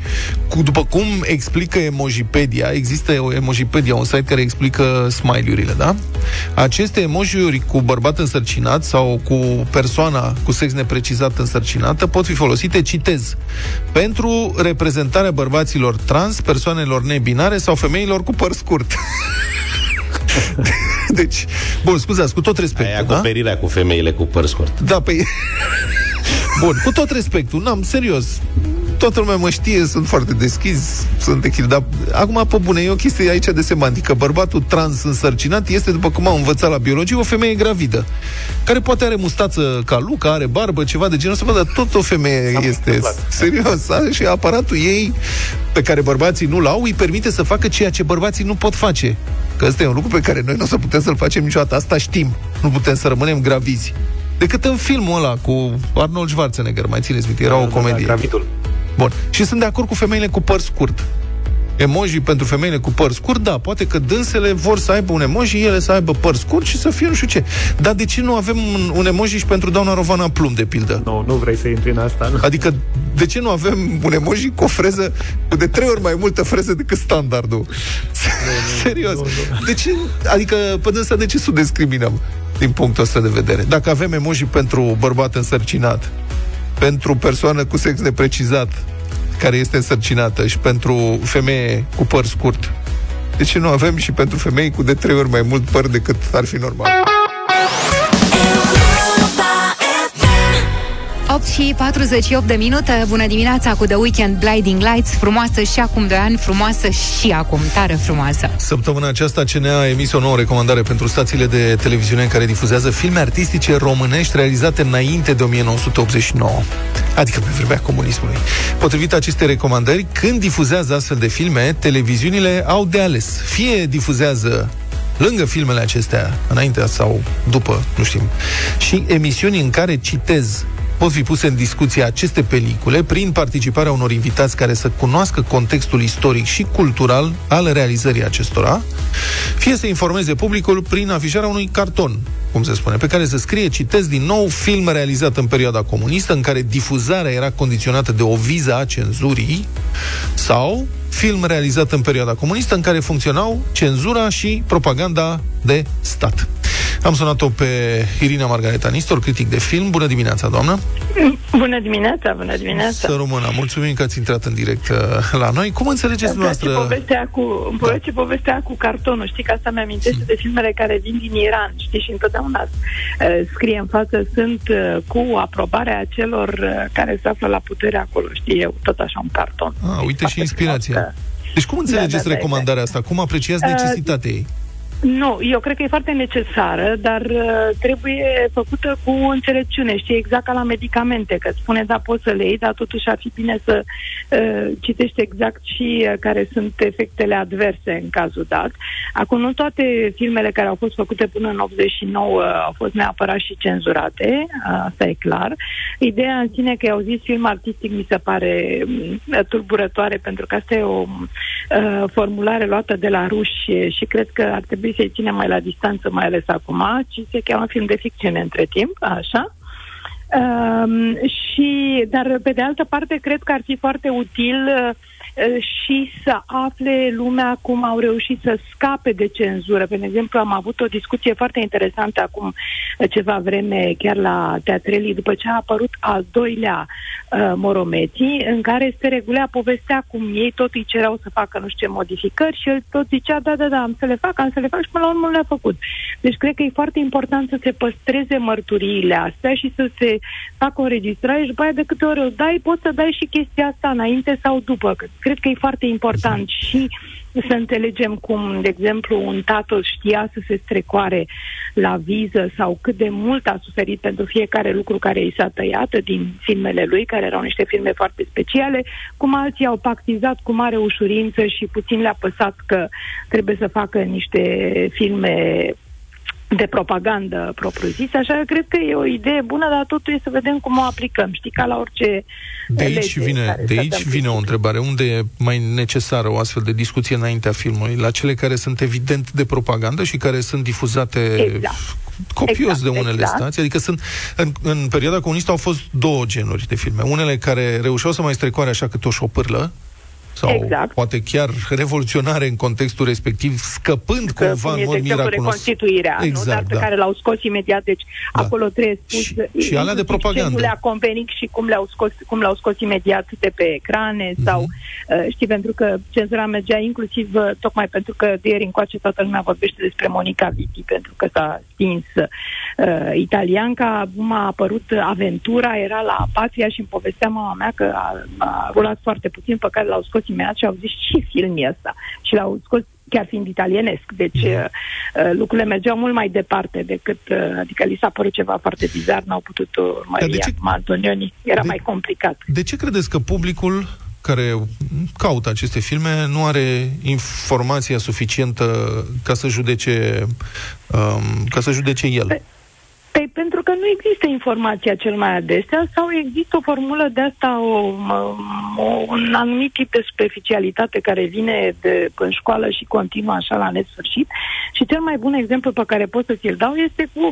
după cum explică Emojipedia, există Emojipedia, un site care explică smile-urile, da? Aceste emoji-uri cu bărbat însărcinat sau cu persoana cu sex neprecizat însărcinată pot fi folosite, citez, pentru reprezentarea bărbaților trans, persoanelor nebinare sau femeilor cu păr scurt. Deci, bun, scuzați, cu tot respectul, da? Aia acoperirea cu femeile cu păr scurt. Da, păi... Bun, cu tot respectul, n-am, serios... Toată lumea mă știe, sunt foarte deschis, sunt echil, dar acum, pe bune, e o chestie aici de semantică. Bărbatul trans însărcinat este, după cum am învățat la biologie, o femeie gravidă, care poate are mustață ca Luca, are barbă, ceva de genul ăsta, dar tot o femeie este, serios, are și aparatul ei, pe care bărbații nu-l au, îi permite să facă ceea ce bărbații nu pot face. Că ăsta e un lucru pe care noi nu o să putem să-l facem niciodată, asta știm, nu putem să rămânem gravizi. Decât în filmul ăla cu Arnold Schwarzenegger, mai țineți minte, era o comedie. Bun. Și sunt de acord cu femeile cu păr scurt. Emoji pentru femeile cu păr scurt, da, poate că dânsele vor să aibă un emoji, ele să aibă păr scurt și să fie nu știu ce. Dar de ce nu avem un emoji și pentru doamna Rovana Plum, de pildă? Nu vrei să intri în asta, nu? Adică, de ce nu avem un emoji cu o freză, cu de 3 ori mai multă freză decât standardul? Nu, serios. Nu. De ce? Adică, pe dânsa, de ce să o discriminăm din punctul ăsta de vedere? Dacă avem emoji pentru bărbat însărcinat, pentru persoană cu sex neprecizat care este însărcinată și pentru femeie cu păr scurt, de ce nu avem și pentru femei cu de 3 ori mai mult păr decât ar fi normal? 8:48 de minute. Bună dimineața cu The Weekend, Blinding Lights. Frumoasă și acum 2 ani, frumoasă și acum, tare frumoasă. Săptămâna aceasta CNA a emis o nouă recomandare pentru stațiile de televiziune care difuzează filme artistice românești realizate înainte de 1989, adică pe vremea comunismului. Potrivit acestei recomandări, când difuzează astfel de filme, televiziunile au de ales. Fie difuzează lângă filmele acestea, înainte sau după, nu știm, și emisiuni în care, citez, pot fi puse în discuție aceste pelicule prin participarea unor invitați care să cunoască contextul istoric și cultural al realizării acestora, fie să informeze publicul prin afișarea unui carton, cum se spune, pe care se scrie, citez din nou, film realizat în perioada comunistă, în care difuzarea era condiționată de o viză a cenzurii, sau film realizat în perioada comunistă, în care funcționau cenzura și propaganda de stat. Am sunat-o pe Irina Margareta Nistor, critic de film. Bună dimineața, doamnă! Bună dimineața, bună dimineața! Să rămână! Mulțumim că ați intrat în direct la noi. Cum înțelegeți dumneavoastră? Povestea cu cartonul, știi, că asta mi-amintește de filmele care vin din Iran, știi, și întotdeauna scrie în față, sunt cu aprobarea celor care se află la putere acolo, știi, eu, tot așa un carton. Uite și inspirația. Deci cum înțelegeți recomandarea asta? Cum apreciați necesitatea ei? Nu, eu cred că e foarte necesară, dar trebuie făcută cu înțelepciune. Știi, exact ca la medicamente, că spune, da, poți să le iei, dar totuși ar fi bine să citești exact și care sunt efectele adverse în cazul dat. Acum, nu toate filmele care au fost făcute până în 89 au fost neapărat și cenzurate, asta e clar. Ideea în sine că i-au zis film artistic mi se pare tulburătoare, pentru că asta e o formulare luată de la ruși și cred că ar trebui să-i ținem mai la distanță, mai ales acum, ci se cheamă film de ficțiune între timp, așa. Dar, pe de altă parte, cred că ar fi foarte util și să afle lumea cum au reușit să scape de cenzură. De exemplu, am avut o discuție foarte interesantă acum ceva vreme, chiar la Teatrelii, după ce a apărut al doilea Moromeții, în care se regulea povestea cum ei tot îi cereau să facă nu știu ce modificări și el tot zicea, da, am să le fac și până la urmă le-a făcut. Deci cred că e foarte important să se păstreze mărturiile astea și să se facă o înregistrare și după aia de câte ori o dai, poți să dai și chestia asta înainte sau după. Cred că e foarte important și să înțelegem cum, de exemplu, un tată știa să se strecoare la viză sau cât de mult a suferit pentru fiecare lucru care i s-a tăiat din filmele lui, care erau niște filme foarte speciale, cum alții au pactizat cu mare ușurință și puțin le-a păsat că trebuie să facă niște filme de propagandă propriu-zis, așa că cred că e o idee bună, dar totul e să vedem cum o aplicăm, știi, ca la orice. De aici vine o întrebare. Unde e mai necesară o astfel de discuție înaintea filmului? La cele care sunt evident de propagandă și care sunt difuzate copios de unele stații? Adică sunt, în perioada comunistă au fost două genuri de filme. Unele care reușeau să mai strecoare așa cât o șopârlă, sau poate chiar revoluționare în contextul respectiv, scăpând că cumva în mod miraculos. Reconstituirea, exact, nu? Dar pe care l-au scos imediat, deci acolo trebuie spus și alea de propagandă. Ce le-a convenit și cum l-au scos imediat de pe ecrane, sau știi, pentru că cenzura mergea inclusiv tocmai pentru că de ieri încoace toată lumea vorbește despre Monica Vitti, pentru că s-a stins italianca, acum a apărut Aventura, era la Patria și îmi povestea mama mea că a rulat foarte puțin, pe care l-au scos și au zis și filmul ăsta și l-au scos chiar fiind italienesc, deci lucrurile mergeau mult mai departe decât, adică li s-a părut ceva foarte bizar, n-au putut urmări acum Antonioni, era mai complicat. De ce credeți că publicul care caută aceste filme nu are informația suficientă ca să judece el? Păi pentru că nu există informația cel mai adesea sau există o formulă de asta, un anumit tip de superficialitate care vine de în școală și continuă așa la nesfârșit. Și cel mai bun exemplu pe care pot să ți-l dau este cu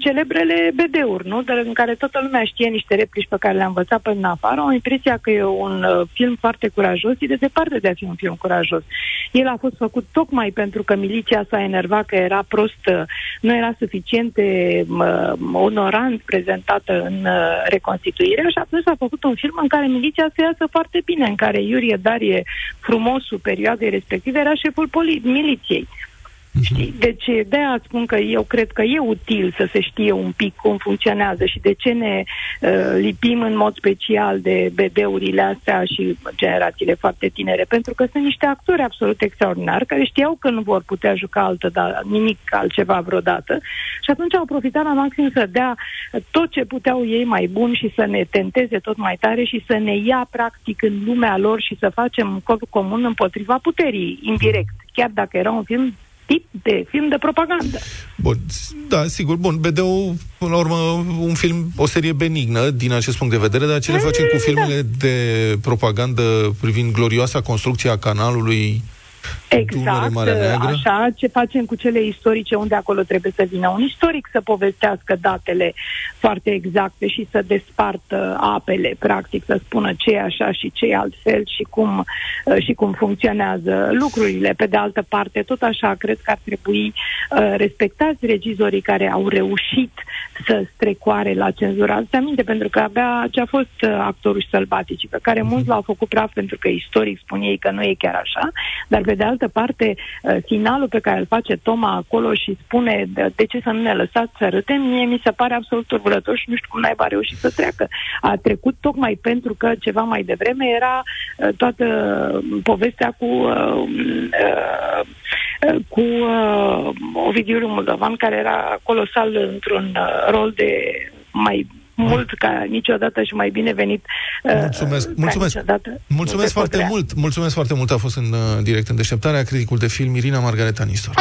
celebrele BD-uri, nu? Dar în care toată lumea știe niște replici pe care le-a învățat pe în afară, au impresia că e un film foarte curajos, e de departe de a fi un film curajos. El a fost făcut tocmai pentru că miliția s-a enervat că era prostă, nu era suficient de onorant prezentată în reconstituire și atunci s-a făcut un film în care miliția se iasă foarte bine, în care Iurie Darie, frumosul perioadei respective, era șeful miliției. Știi? Deci de-aia spun că eu cred că e util să se știe un pic cum funcționează și de ce ne lipim în mod special de BD-urile astea și generațiile foarte tinere, pentru că sunt niște actori absolut extraordinari care știau că nu vor putea juca nimic altceva vreodată și atunci au profitat la maxim să dea tot ce puteau ei mai bun și să ne tenteze tot mai tare și să ne ia practic în lumea lor și să facem un corp comun împotriva puterii, indirect, chiar dacă era un film de propagandă. Bun, da, sigur, bun, BD-ul, până la urmă, un film, o serie benignă din acest punct de vedere, dar ce ne facem cu filmele de propagandă privind glorioasa construcție a canalului exact, așa, ce facem cu cele istorice, unde acolo trebuie să vină un istoric să povestească datele foarte exacte și să despartă apele, practic, să spună ce e așa și ce e altfel și cum funcționează lucrurile. Pe de altă parte, tot așa, cred că ar trebui respectați regizorii care au reușit să strecoare la cenzură. Ați aminte, pentru că abia ce a fost Actorul și Sălbaticii, pe care mulți l-au făcut praf pentru că istoric spun ei că nu e chiar așa, dar pe de altă parte, finalul pe care îl face Toma acolo și spune de ce să nu ne lăsați să râdem, mie mi se pare absolut turburător și nu știu cum naiba a reușit să treacă. A trecut tocmai pentru că ceva mai devreme era toată povestea cu Ovidiul Moldovan, care era colosal într-un rol de mai mult ca niciodată și mai bine venit. Mulțumesc foarte mult. Mulțumesc foarte mult. A fost în direct în Deșteptarea criticul de film Irina Margareta Nistor.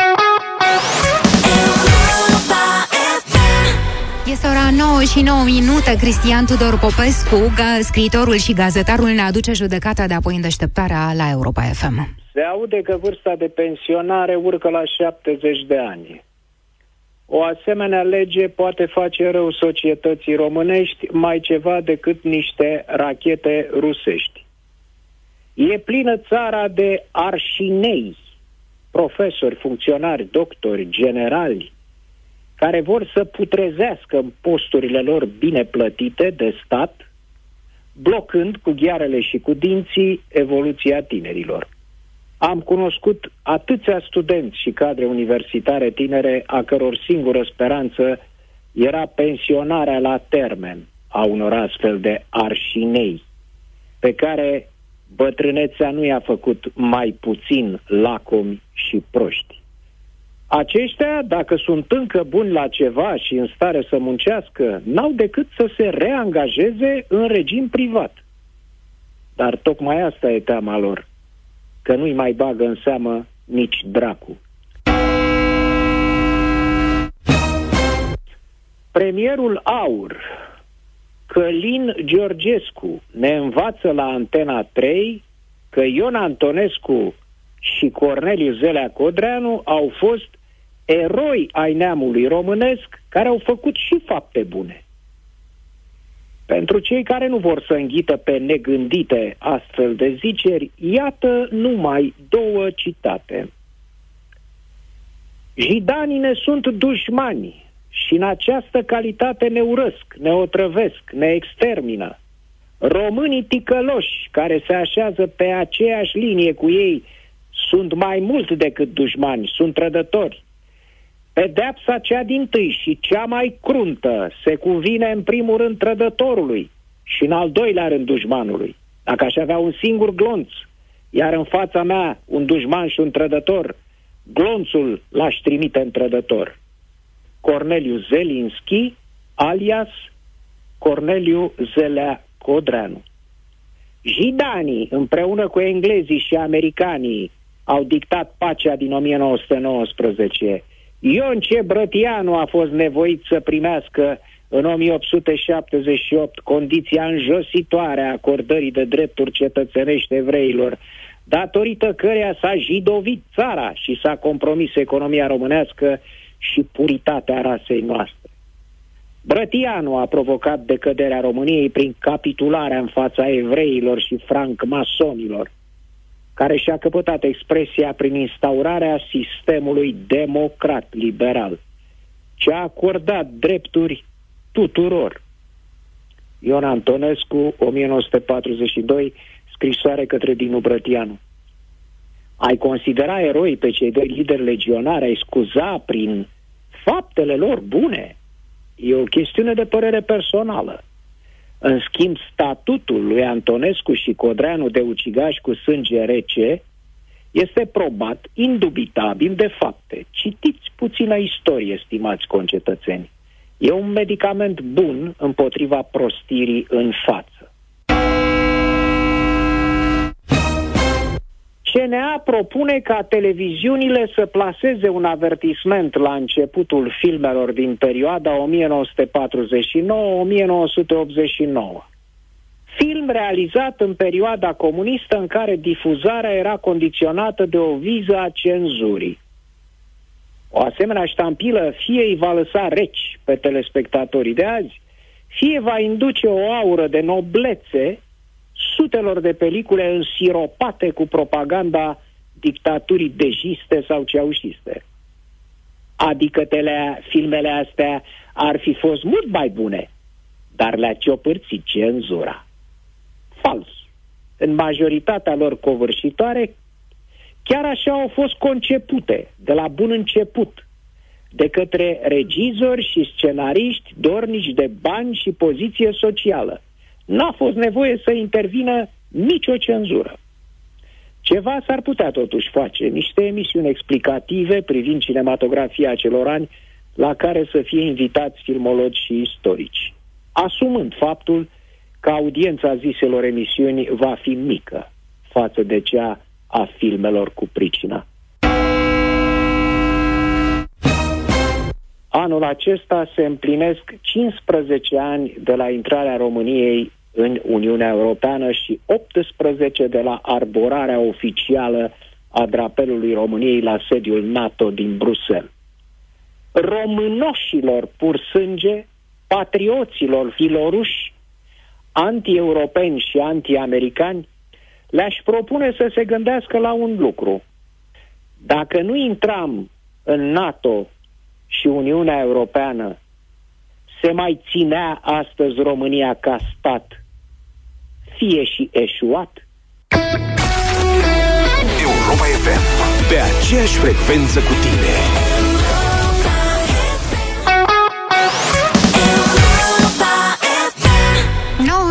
Este ora 9:09. Cristian Tudor Popescu, scriitorul și gazetarul, ne aduce judecata de apoi în Deșteptarea la Europa FM. Se aude că vârsta de pensionare urcă la 70 de ani. O asemenea lege poate face rău societății românești mai ceva decât niște rachete rusești. E plină țara de arșinei, profesori, funcționari, doctori, generali, care vor să putrezească în posturile lor bine plătite de stat, blocând cu ghearele și cu dinții evoluția tinerilor. Am cunoscut atâția studenți și cadre universitare tinere a căror singură speranță era pensionarea la termen a unor astfel de arșinei, pe care bătrânețea nu i-a făcut mai puțin lacomi și proști. Aceștia, dacă sunt încă buni la ceva și în stare să muncească, n-au decât să se reangajeze în regim privat. Dar tocmai asta e teama lor, că nu-i mai bagă în seamă nici dracu. Premierul AUR, Călin Georgescu, ne învață la Antena 3 că Ion Antonescu și Corneliu Zelea Codreanu au fost eroi ai neamului românesc care au făcut și fapte bune. Pentru cei care nu vor să înghită pe negândite astfel de ziceri, iată numai două citate. Jidanii ne sunt dușmani și în această calitate ne urăsc, ne otrăvesc, ne extermină. Românii ticăloși care se așează pe aceeași linie cu ei sunt mai mult decât dușmani, sunt trădători. Pedeapsa cea dintâi și cea mai cruntă se cuvine în primul rând trădătorului și în al doilea rând dușmanului. Dacă aș avea un singur glonț, iar în fața mea un dușman și un trădător, glonțul l-aș trimite în trădător. Corneliu Zelinski, alias Corneliu Zelea Codreanu. Jidanii, împreună cu englezii și americanii, au dictat pacea din 1919. Ion C. Brătianu a fost nevoit să primească în 1878 condiția înjositoare a acordării de drepturi cetățenești evreilor, datorită căreia s-a jidovit țara și s-a compromis economia românească și puritatea rasei noastre. Brătianu a provocat decăderea României prin capitularea în fața evreilor și francmasonilor, care și-a căpătat expresia prin instaurarea sistemului democrat-liberal, ce a acordat drepturi tuturor. Ion Antonescu, 1942, scrisoare către Dinu Brătianu. Ai considera eroi pe cei doi lideri legionari, ai scuza prin faptele lor bune. E o chestiune de părere personală. În schimb, statutul lui Antonescu și Codreanu de ucigași cu sânge rece este probat, indubitabil de fapte. Citiți puțină istorie, stimați concetățeni. E un medicament bun împotriva prostirii în față. CNA propune ca televiziunile să plaseze un avertisment la începutul filmelor din perioada 1949-1989. Film realizat în perioada comunistă în care difuzarea era condiționată de o viză a cenzurii. O asemenea ștampilă fie îi va lăsa reci pe telespectatorii de azi, fie va induce o aură de noblețe sutelor de pelicule însiropate cu propaganda dictaturii dejiste sau ceaușiste. Adică filmele astea ar fi fost mult mai bune, dar le-a ciopârțit cenzura. Fals. În majoritatea lor covârșitoare, Chiar așa au fost concepute, de la bun început, de către regizori și scenariști dornici de bani și poziție socială. N-a fost nevoie să intervină nicio cenzură. Ceva s-ar putea totuși face, niște emisiuni explicative privind cinematografia acelor ani, la care să fie invitați filmologi și istorici, asumând faptul că audiența ziselor emisiuni va fi mică față de cea a filmelor cu pricina. Anul acesta se împlinesc 15 ani de la intrarea României în Uniunea Europeană și 18 de la arborarea oficială a drapelului României la sediul NATO din Bruxelles. Românoșilor pur sânge, patrioților filoruși, anti-europeni și anti-americani, le-aș propune să se gândească la un lucru. Dacă nu intram în NATO și Uniunea Europeană, se mai ținea astăzi România ca stat, fie și eșuat? Europa FM, pe aceeași frecvență cu tine.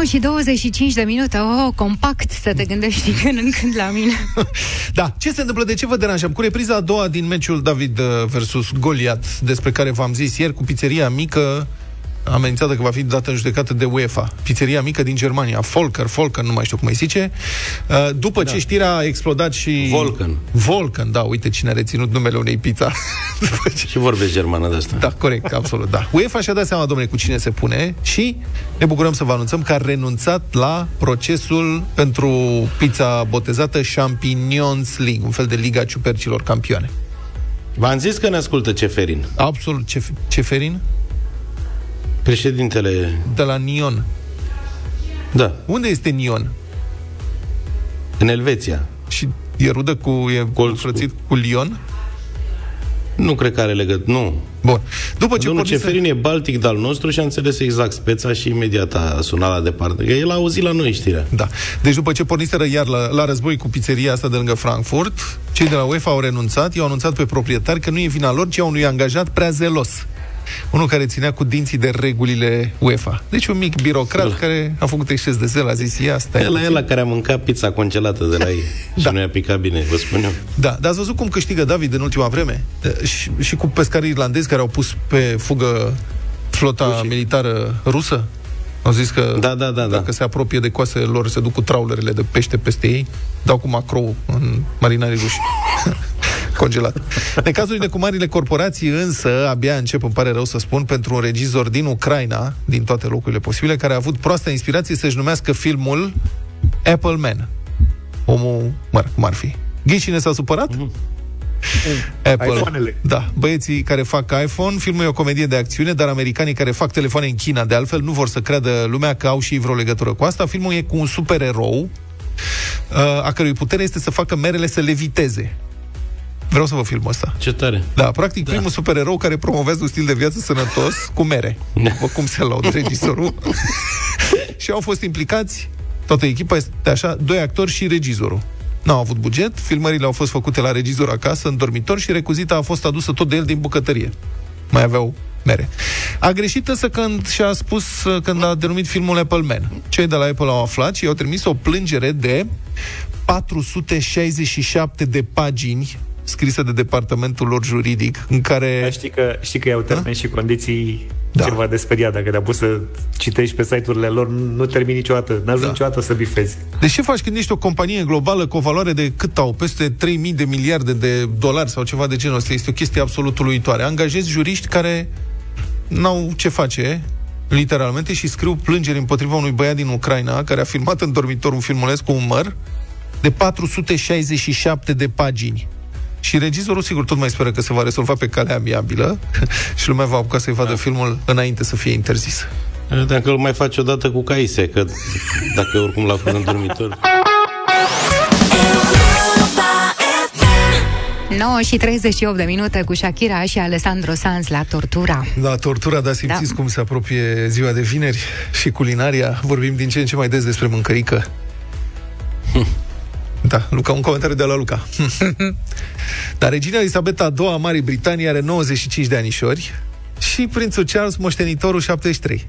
Și 25 de minute, compact să te gândești din când în când la mine. Da, ce se întâmplă, de ce vă deranjăm? Cu repriza a doua din meciul David versus Goliat, despre care v-am zis ieri, cu pizzeria mică amenințată că va fi dată în judecată de UEFA. Pizzeria mică din Germania, Volker, nu mai știu cum îi zice. După ce știrea a explodat și... Volkan, da, uite cine a reținut numele unei pizza. Și vorbești germană de asta. Da, corect, absolut, da. UEFA și-a dat seama, domnule, cu cine se pune și ne bucurăm să vă anunțăm că a renunțat la procesul pentru pizza botezată Champignons League, un fel de Liga Ciupercilor Campioane. V-am zis că ne ascultă Ceferin. Absolut, Ceferin? Președintele... De la Nyon. Da. Unde este Nyon? În Elveția. Și e rudă cu... E înfrățit cu Lyon? Nu cred că are legătură. Nu. Bun. După ce domnul Ceferin e baltic de-al nostru și a înțeles exact speța și imediat a sunat la departe. Că el a auzit la noi știrea. Da. Deci după ce porniseră iar la război cu pizzeria asta de lângă Frankfurt, cei de la UEFA au renunțat, i-au anunțat pe proprietari că nu e vina lor, ci a unui angajat prea zelos. Unul care ținea cu dinții de regulile UEFA. Deci un mic birocrat care a făcut exces de zel, a zis, ia, stai. El care a mâncat pizza congelată de la ei și nu i-a picat bine, vă spun eu. Da, dar ați văzut cum câștigă David în ultima vreme? Și cu pescarii irlandezi care au pus pe fugă flota militară rusă? Au zis că dacă se apropie de coastele lor, se duc cu traulerele de pește peste ei, dau cu macrou în marinarii ruși. Congelat. Necazurile cu marile corporații însă abia încep, îmi pare rău să spun, pentru un regizor din Ucraina, din toate locurile posibile, care a avut proastă inspirație să-și numească filmul Apple Man. Omul, cum ar fi? Ghișine s-a supărat? Apple. iPhone-ele. Da, băieții care fac iPhone, filmul e o comedie de acțiune, dar americanii care fac telefoane în China, de altfel, nu vor să creadă lumea că au și ei vreo legătură cu asta. Filmul e cu un supererou a cărui putere este să facă merele să leviteze. Vreau să vă filmul ăsta. Ce tare. Da, practic primul supererou care promovează un stil de viață sănătos cu mere. După cum se laudă regizorul. Și au fost implicați, toată echipa este așa, doi actori și regizorul. N-au avut buget, filmările au fost făcute la regizor acasă, în dormitor, și recuzita a fost adusă tot de el din bucătărie. Mai aveau mere. A greșit însă când a denumit filmul Apple Man. Cei de la Apple au aflat și i-au trimis o plângere de 467 de pagini scrisă de departamentul lor juridic, în care... Da, știi că iau termeni și condiții ceva de speriat. Dacă te-a pus să citești pe site-urile lor, nu termini niciodată, n-ajungi niciodată să bifezi. Deci ce faci când ești o companie globală cu o valoare de peste 3.000 de miliarde de dolari sau ceva de genul ăsta? Este o chestie absolut uluitoare. Angajezi juriști care n-au ce face, literalmente, și scriu plângeri împotriva unui băiat din Ucraina care a filmat în dormitor un filmuleț cu un măr de 467 de pagini. Și regizorul, sigur, tot mai speră că se va rezolva pe calea amiabilă și lumea va apuca să-i vadă filmul înainte să fie interzis. Dacă îl mai faci odată cu caise, că dacă oricum l-a fost în dormitor... 9 și 38 de minute cu Shakira și Alessandro Sanz la Tortura. La Tortura, dar simțiți cum se apropie ziua de vineri și culinaria. Vorbim din ce în ce mai des despre mâncărică. Da, Luca, un comentariu de la Luca. Dar regina Elisabeta II a Marii Britanii are 95 de anișori și prințul Charles, moștenitorul, 73.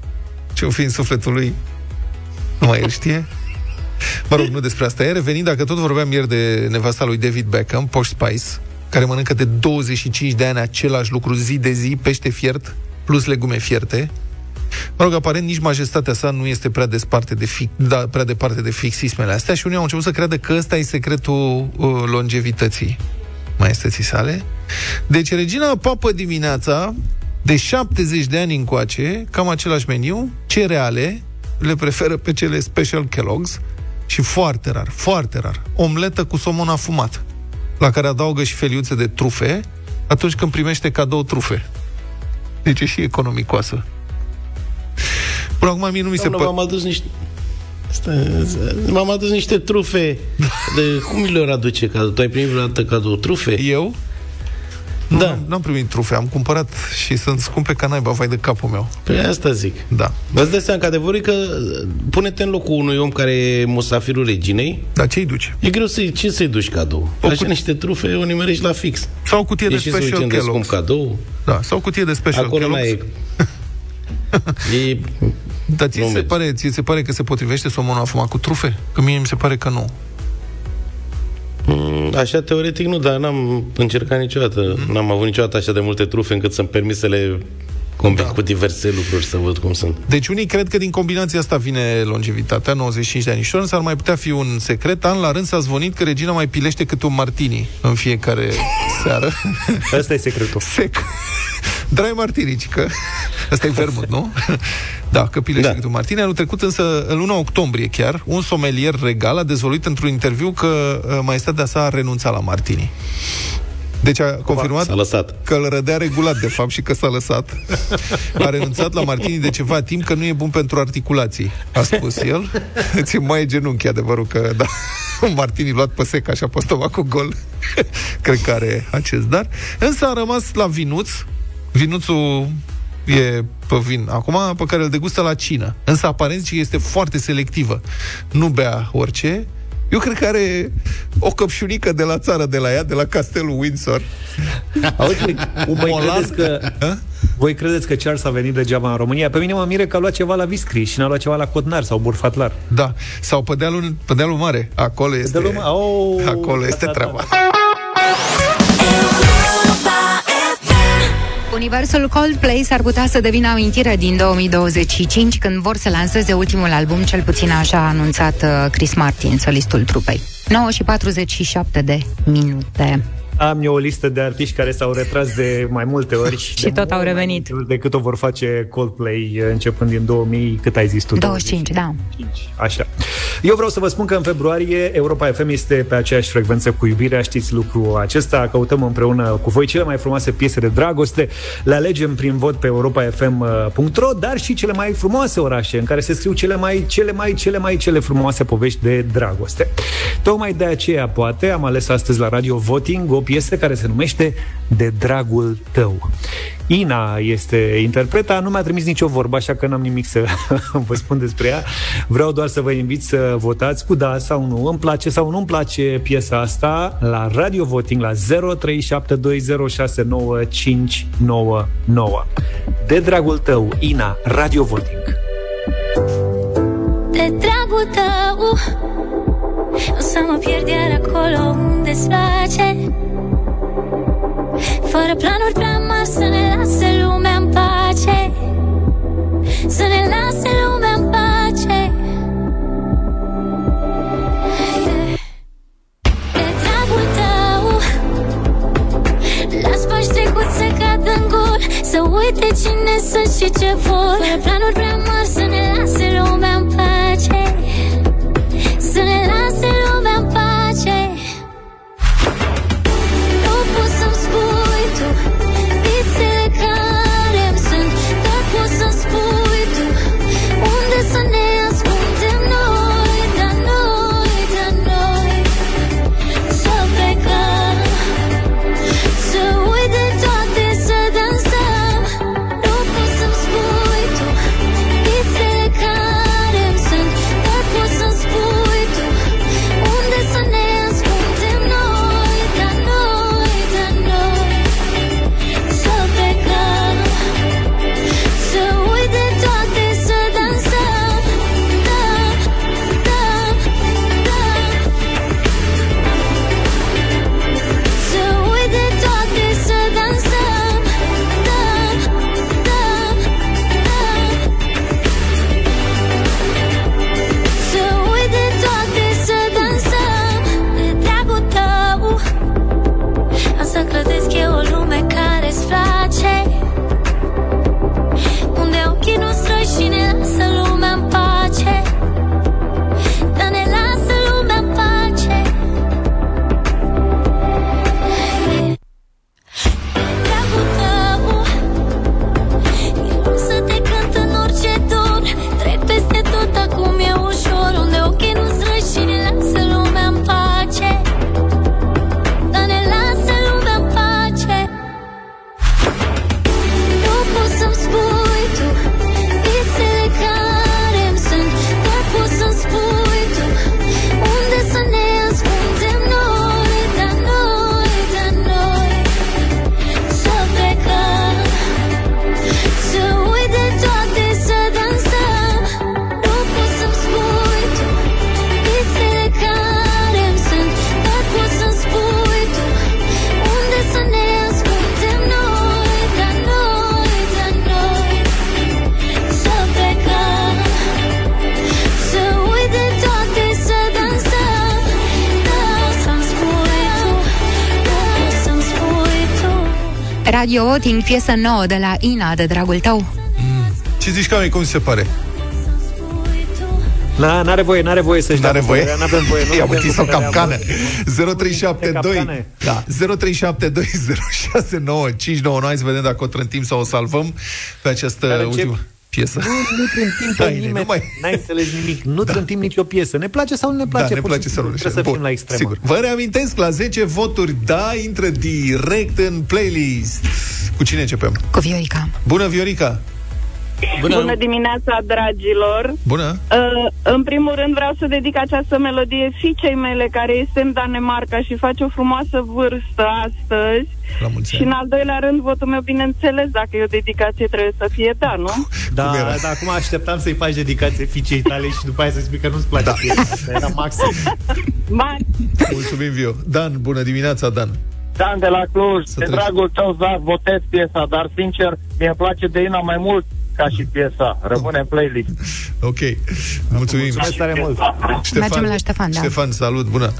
Ce-o fi în sufletul lui, numai el știe. Mă rog, nu despre asta e. Revenind, dacă tot vorbeam ieri de nevasta lui David Beckham, Posh Spice, care mănâncă de 25 de ani același lucru zi de zi, pește fiert plus legume fierte. Mă rog, aparent nici majestatea sa nu este prea departe de, prea departe de fixismele astea și unii au început să creadă că ăsta e secretul longevității maestății sale. Deci regina papă dimineața de 70 de ani încoace, cam același meniu, cereale, le preferă pe cele special Kellogg's și foarte rar, foarte rar, omletă cu somon afumat, la care adaugă și feliuțe de trufe atunci când primește cadou trufe. Deci e și economicoasă. Până acum mie nu mi se pare. M-am adus niște trufe. De cum mi le aduce cadou? Tu ai primit vreodată cadou trufe? Eu? Da. N-am primit trufe, am cumpărat și sunt scumpe ca naiba, vai de capul meu. Păi asta zic. Da. Vă-ți dați seama că adevărul e că pune-te în locul unui om care e musafirul reginei. Dar ce-i duci? E greu să-i, ce să-i duci cadou? Așa niște trufe o nimerești la fix. Sau cutie de special Kellogg's cadou. Da, sau cutie de special Kellogg's. Acolo mai e... Dar ție se pare că se potrivește somonul afumat cu trufe? Că mie mi se pare că nu. Așa teoretic nu, dar n-am încercat niciodată. N-am avut niciodată așa de multe trufe încât să-mi permis să le combin cu diverse lucruri, să văd cum sunt. Deci unii cred că din combinația asta vine longevitatea, 95 de anișori. S-ar mai putea fi un secret. An la rând s-a zvonit că regina mai pilește câte un martini în fiecare seară. Asta e secretul. Drai martiricică. Asta e vermut, nu? Da, că pilește câte un martini. Anul trecut însă, în luna octombrie chiar, un somelier regal a dezvăluit într-un interviu că maestatea sa a renunțat la martini. Deci a confirmat că îl rădea regulat, de fapt, și că s-a lăsat. A renunțat la martini de ceva timp, că nu e bun pentru articulații, a spus el. Ți mai e genunchi, adevărul că da, un martini luat pe sec, așa pe stomacul gol. Cred că are acest dar. Însă a rămas la vinuț. Vinuțul e pe vin acum, pe care îl degustă la cină. Însă aparent este foarte selectivă. Nu bea orice. Eu cred că are o căpșunică de la țară, de la ea, de la castelul Windsor. Auzi, voi credeți că Charles a venit degeaba în România? Pe mine mă mire că a luat ceva la Viscri și n-a luat ceva la Cotnar sau Burfatlar. Da, sau pe dealul mare. Acolo este, treaba. Universul Coldplay s-ar putea să devină amintire din 2025, când vor să lanseze ultimul album, cel puțin așa a anunțat Chris Martin, solistul trupei. 9:47 Am eu o listă de artiști care s-au retras de mai multe ori și tot au revenit. Decât o vor face Coldplay începând din 2000, cât ai zis tu? 25, da. Așa. Eu vreau să vă spun că în februarie Europa FM este pe aceeași frecvență cu iubirea, știți lucrul acesta, căutăm împreună cu voi cele mai frumoase piese de dragoste, le alegem prin vot pe europafm.ro, dar și cele mai frumoase orașe în care se scriu cele mai frumoase povești de dragoste. Tocmai de aceea, poate, am ales astăzi la Radio Voting o piesă care se numește De dragul tău. Ina este interpreta, nu mi-a trimis nicio vorbă, așa că n-am nimic să vă spun despre ea. Vreau doar să vă invit să votați cu da sau nu. Îmi place sau nu-mi place piesa asta la Radio Voting la 0372069599. De dragul tău, Ina, Radio Voting. De dragul tău o să mă pierd iar acolo unde-ți place, fără planuri prea mari, să ne lase lumea în pace, să ne lase lumea în pace. De dragul tău las pași trecut să cadă în gol, să uite cine sunt și ce vor, fără planuri prea mari, să ne lase lumea în pace, să ne lase lumea în pace. Nu pot să-mi spui tu visele care-mi sunt, dar pot să-mi spui tu unde să ne ascundem noi, dar noi, dar noi să plecăm, să uit de toate, să dansăm. Nu pot să-mi spui tu visele care-mi sunt. Radio Voting, piesă nouă de la Ina, de dragul tău. Ce zici, Cami, cum se pare? N-are voie să-și dea voie. I-am întins o capcană. 0372069599. Hai să vedem dacă o trântim sau o salvăm pe această ultimă piesă. Nu trântim pe nimeni. N-ai înțeles nimic. Nu trântim nicio piesă. Ne place sau nu ne place? Da, ne place sau nu ne place. Trebuie să fim la extremă. Sigur. Vă reamintesc, la 10 voturi da, intră direct în playlist. Cu cine începem? Cu Viorica. Bună, Viorica! Bună dimineața, dragilor! Bună! În primul rând vreau să dedic această melodie fiicei mele, care este în Danemarca și face o frumoasă vârstă astăzi. Și în al doilea rând, votul meu, bineînțeles, dacă e o dedicație, trebuie să fie da, nu? Da, dar acum așteptam să-i faci dedicație fiicei tale și după aia să spui că nu-ți place. Da. Asta era maxim. Mulțumim, Viu. Dan, bună dimineața, Dan! Dan de la Cluj, de dragul tău, da, votez piesa, dar sincer, mi-e place de Ina mai mult ca și piesa. Rămâne în playlist. Ok. Mulțumim. Mult. Ștefan. Mergem la Ștefan, da. Ștefan, salut, bună.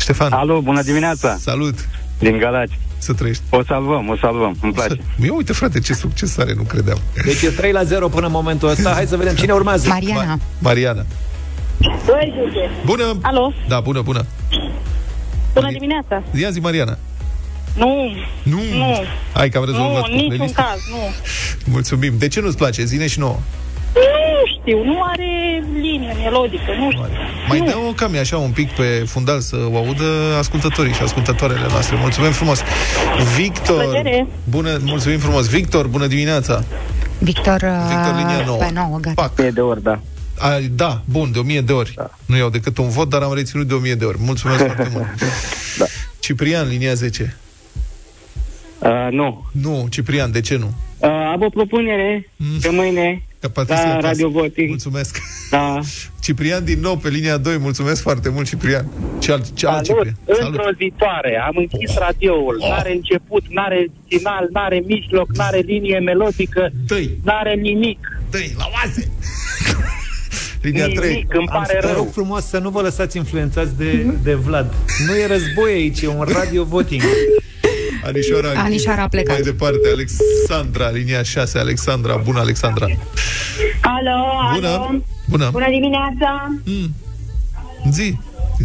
Ștefan. Alo, bună dimineața. Salut. Din Galați. Să trăiești. O salvăm, îmi place. Eu, uite, frate, ce succes are, nu credeam. Deci e 3-0 până în momentul ăsta. Hai să vedem cine urmează. Mariana. Mariana. Bună. Alo. Da, bună. Bună dimineața. Ia zi, Mariana. Nu. Hai că am rezolvat. Nu, niciun caz, nu. Mulțumim. De ce nu-ți place? Zine și nouă. Nu știu, nu are linie melodică, nu știu. Mai dă o cam așa un pic pe fundal să o audă ascultătorii și ascultătoarele noastre. Mulțumim frumos. Victor. Bună, mulțumim frumos. Victor, bună dimineața. Victor linia 9. Pe 9, gata. E de ori, da. A, da, bun, de 1000 de ori. Da. Nu iau decât un vot, dar am reținut de 1000 de ori. Mulțumesc foarte mult. Da. Ciprian, linia 10. Nu. Nu, Ciprian, de ce nu? Am o propunere de mâine la Radio Voting. Mulțumesc. Da. Ciprian din nou pe linia 2. Mulțumesc foarte mult, Ciprian. Ciprian. Îngrozitoare. Am închis radioul. N-are început, n-are final, n-are mijloc, n-are linie melodică. Dă-i. N-are nimic. Dă-i la oase. Linia 3. Vă rog frumos să nu vă lăsați influențați de Vlad. Nu e război aici, e un Radio Voting. Anișoara a plecat. Mai departe, Alexandra, linia 6. Alexandra, bună, Alexandra. Alo. Bună. Bună dimineața. Zi.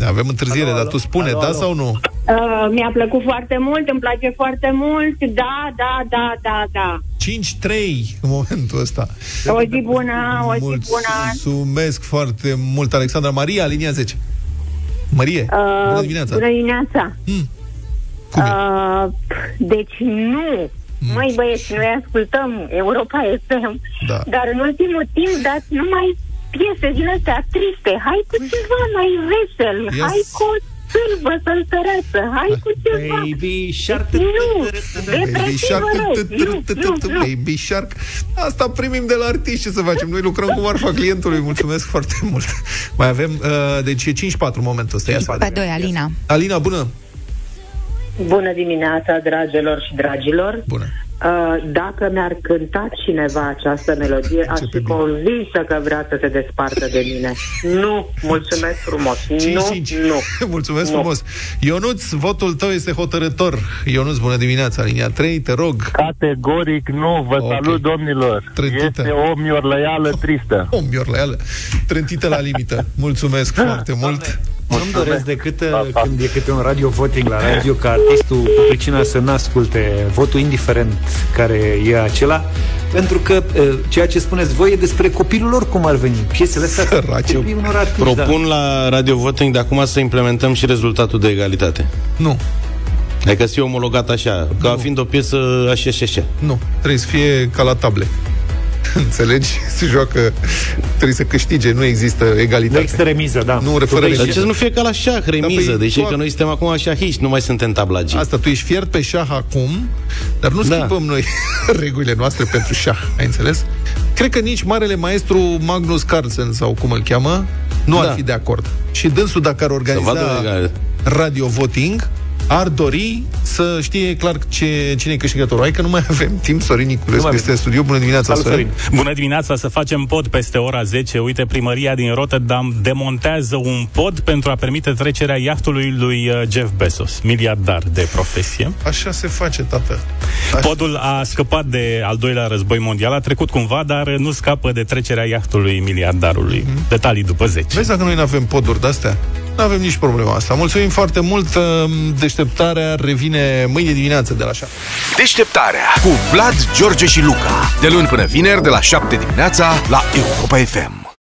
Avem întârziere, dar tu spune, da sau nu? Mi-a plăcut foarte mult, îmi place foarte mult. Da. 5-3 în momentul ăsta. O zi bună, o zi bună. Mulțumesc foarte mult, Alexandra. Maria, linia 10. Marie, bună dimineața. Bună dimineața. Deci nu. Măi băieți, noi ascultăm Europa FM, da. Dar în ultimul timp dați numai piese din astea triste. Hai cu ceva mai vesel. Yes. Hai cu sârbă să-ntăreață. Hai cu ceva. Baby Shark. Nu, Baby Shark. Baby Shark. Asta primim de la artiști, ce să facem? Noi lucrăm cu marfa clientului. Mulțumesc foarte mult. Mai avem, deci e 5-4 momentul ăsta. Pe 2, Alina. Alina, bună. Bună dimineața, dragelor și dragilor. Bună. Dacă mi-ar cânta cineva această melodie, aș fi convinsă că vrea să se despartă de mine. Nu, mulțumesc frumos. 5. Nu. Mulțumesc frumos. Ionuț, votul tău este hotărător. Ionuț, bună dimineața, linia 3, te rog. Categoric nu, vă salut, domnilor. Trentită. Este o miorlăială tristă. O miorlăială trentită la limită. Mulțumesc foarte mult. Doamne. Nu-mi doresc decât când e câte un Radio Voting la radio, ca artistul cu pricina să n-asculte votul, indiferent care e acela, pentru că ceea ce spuneți voi e despre copilul lor, cum ar veni. Piesele astea propun la Radio Voting de acum să implementăm și rezultatul de egalitate. Nu. Adică să fie omologat așa, ca fiind o piesă așa. Nu, trebuie să fie ca la table. Înțelegi? Se joacă, trebuie să câștige, nu există egalitate. Nu există remiză, da. Nu, fără remiză. Deci nu fie ca la șah, remiză, deci că noi suntem acum șahiști, nu mai suntem tablagi. Asta, tu ești fiert pe șah acum, dar nu schimbăm noi regulile noastre pentru șah, ai înțeles? Cred că nici marele maestru Magnus Carlsen, sau cum îl cheamă, nu ar fi de acord. Și dânsul, dacă ar organiza Radio Voting, ar dori să știe clar cine e câștigătorul. Hai că nu mai avem timp. Sorin Niculescu este în studio. Bună dimineața, Sorin. Bună dimineața, să facem pod peste ora 10. Uite, primăria din Rotterdam demontează un pod pentru a permite trecerea iahtului lui Jeff Bezos, miliardar de profesie. Așa se face, tată. Podul a scăpat de al doilea război mondial, a trecut cumva, dar nu scapă de trecerea iahtului miliardarului. Detalii după 10. Vezi, dacă noi nu avem poduri de-astea, nu avem nici problema asta. Mulțumim foarte mult. Deșteptarea revine mâine dimineață de la 7. Deșteptarea cu Vlad, George și Luca, de luni până vineri de la 7 dimineața la Europa FM.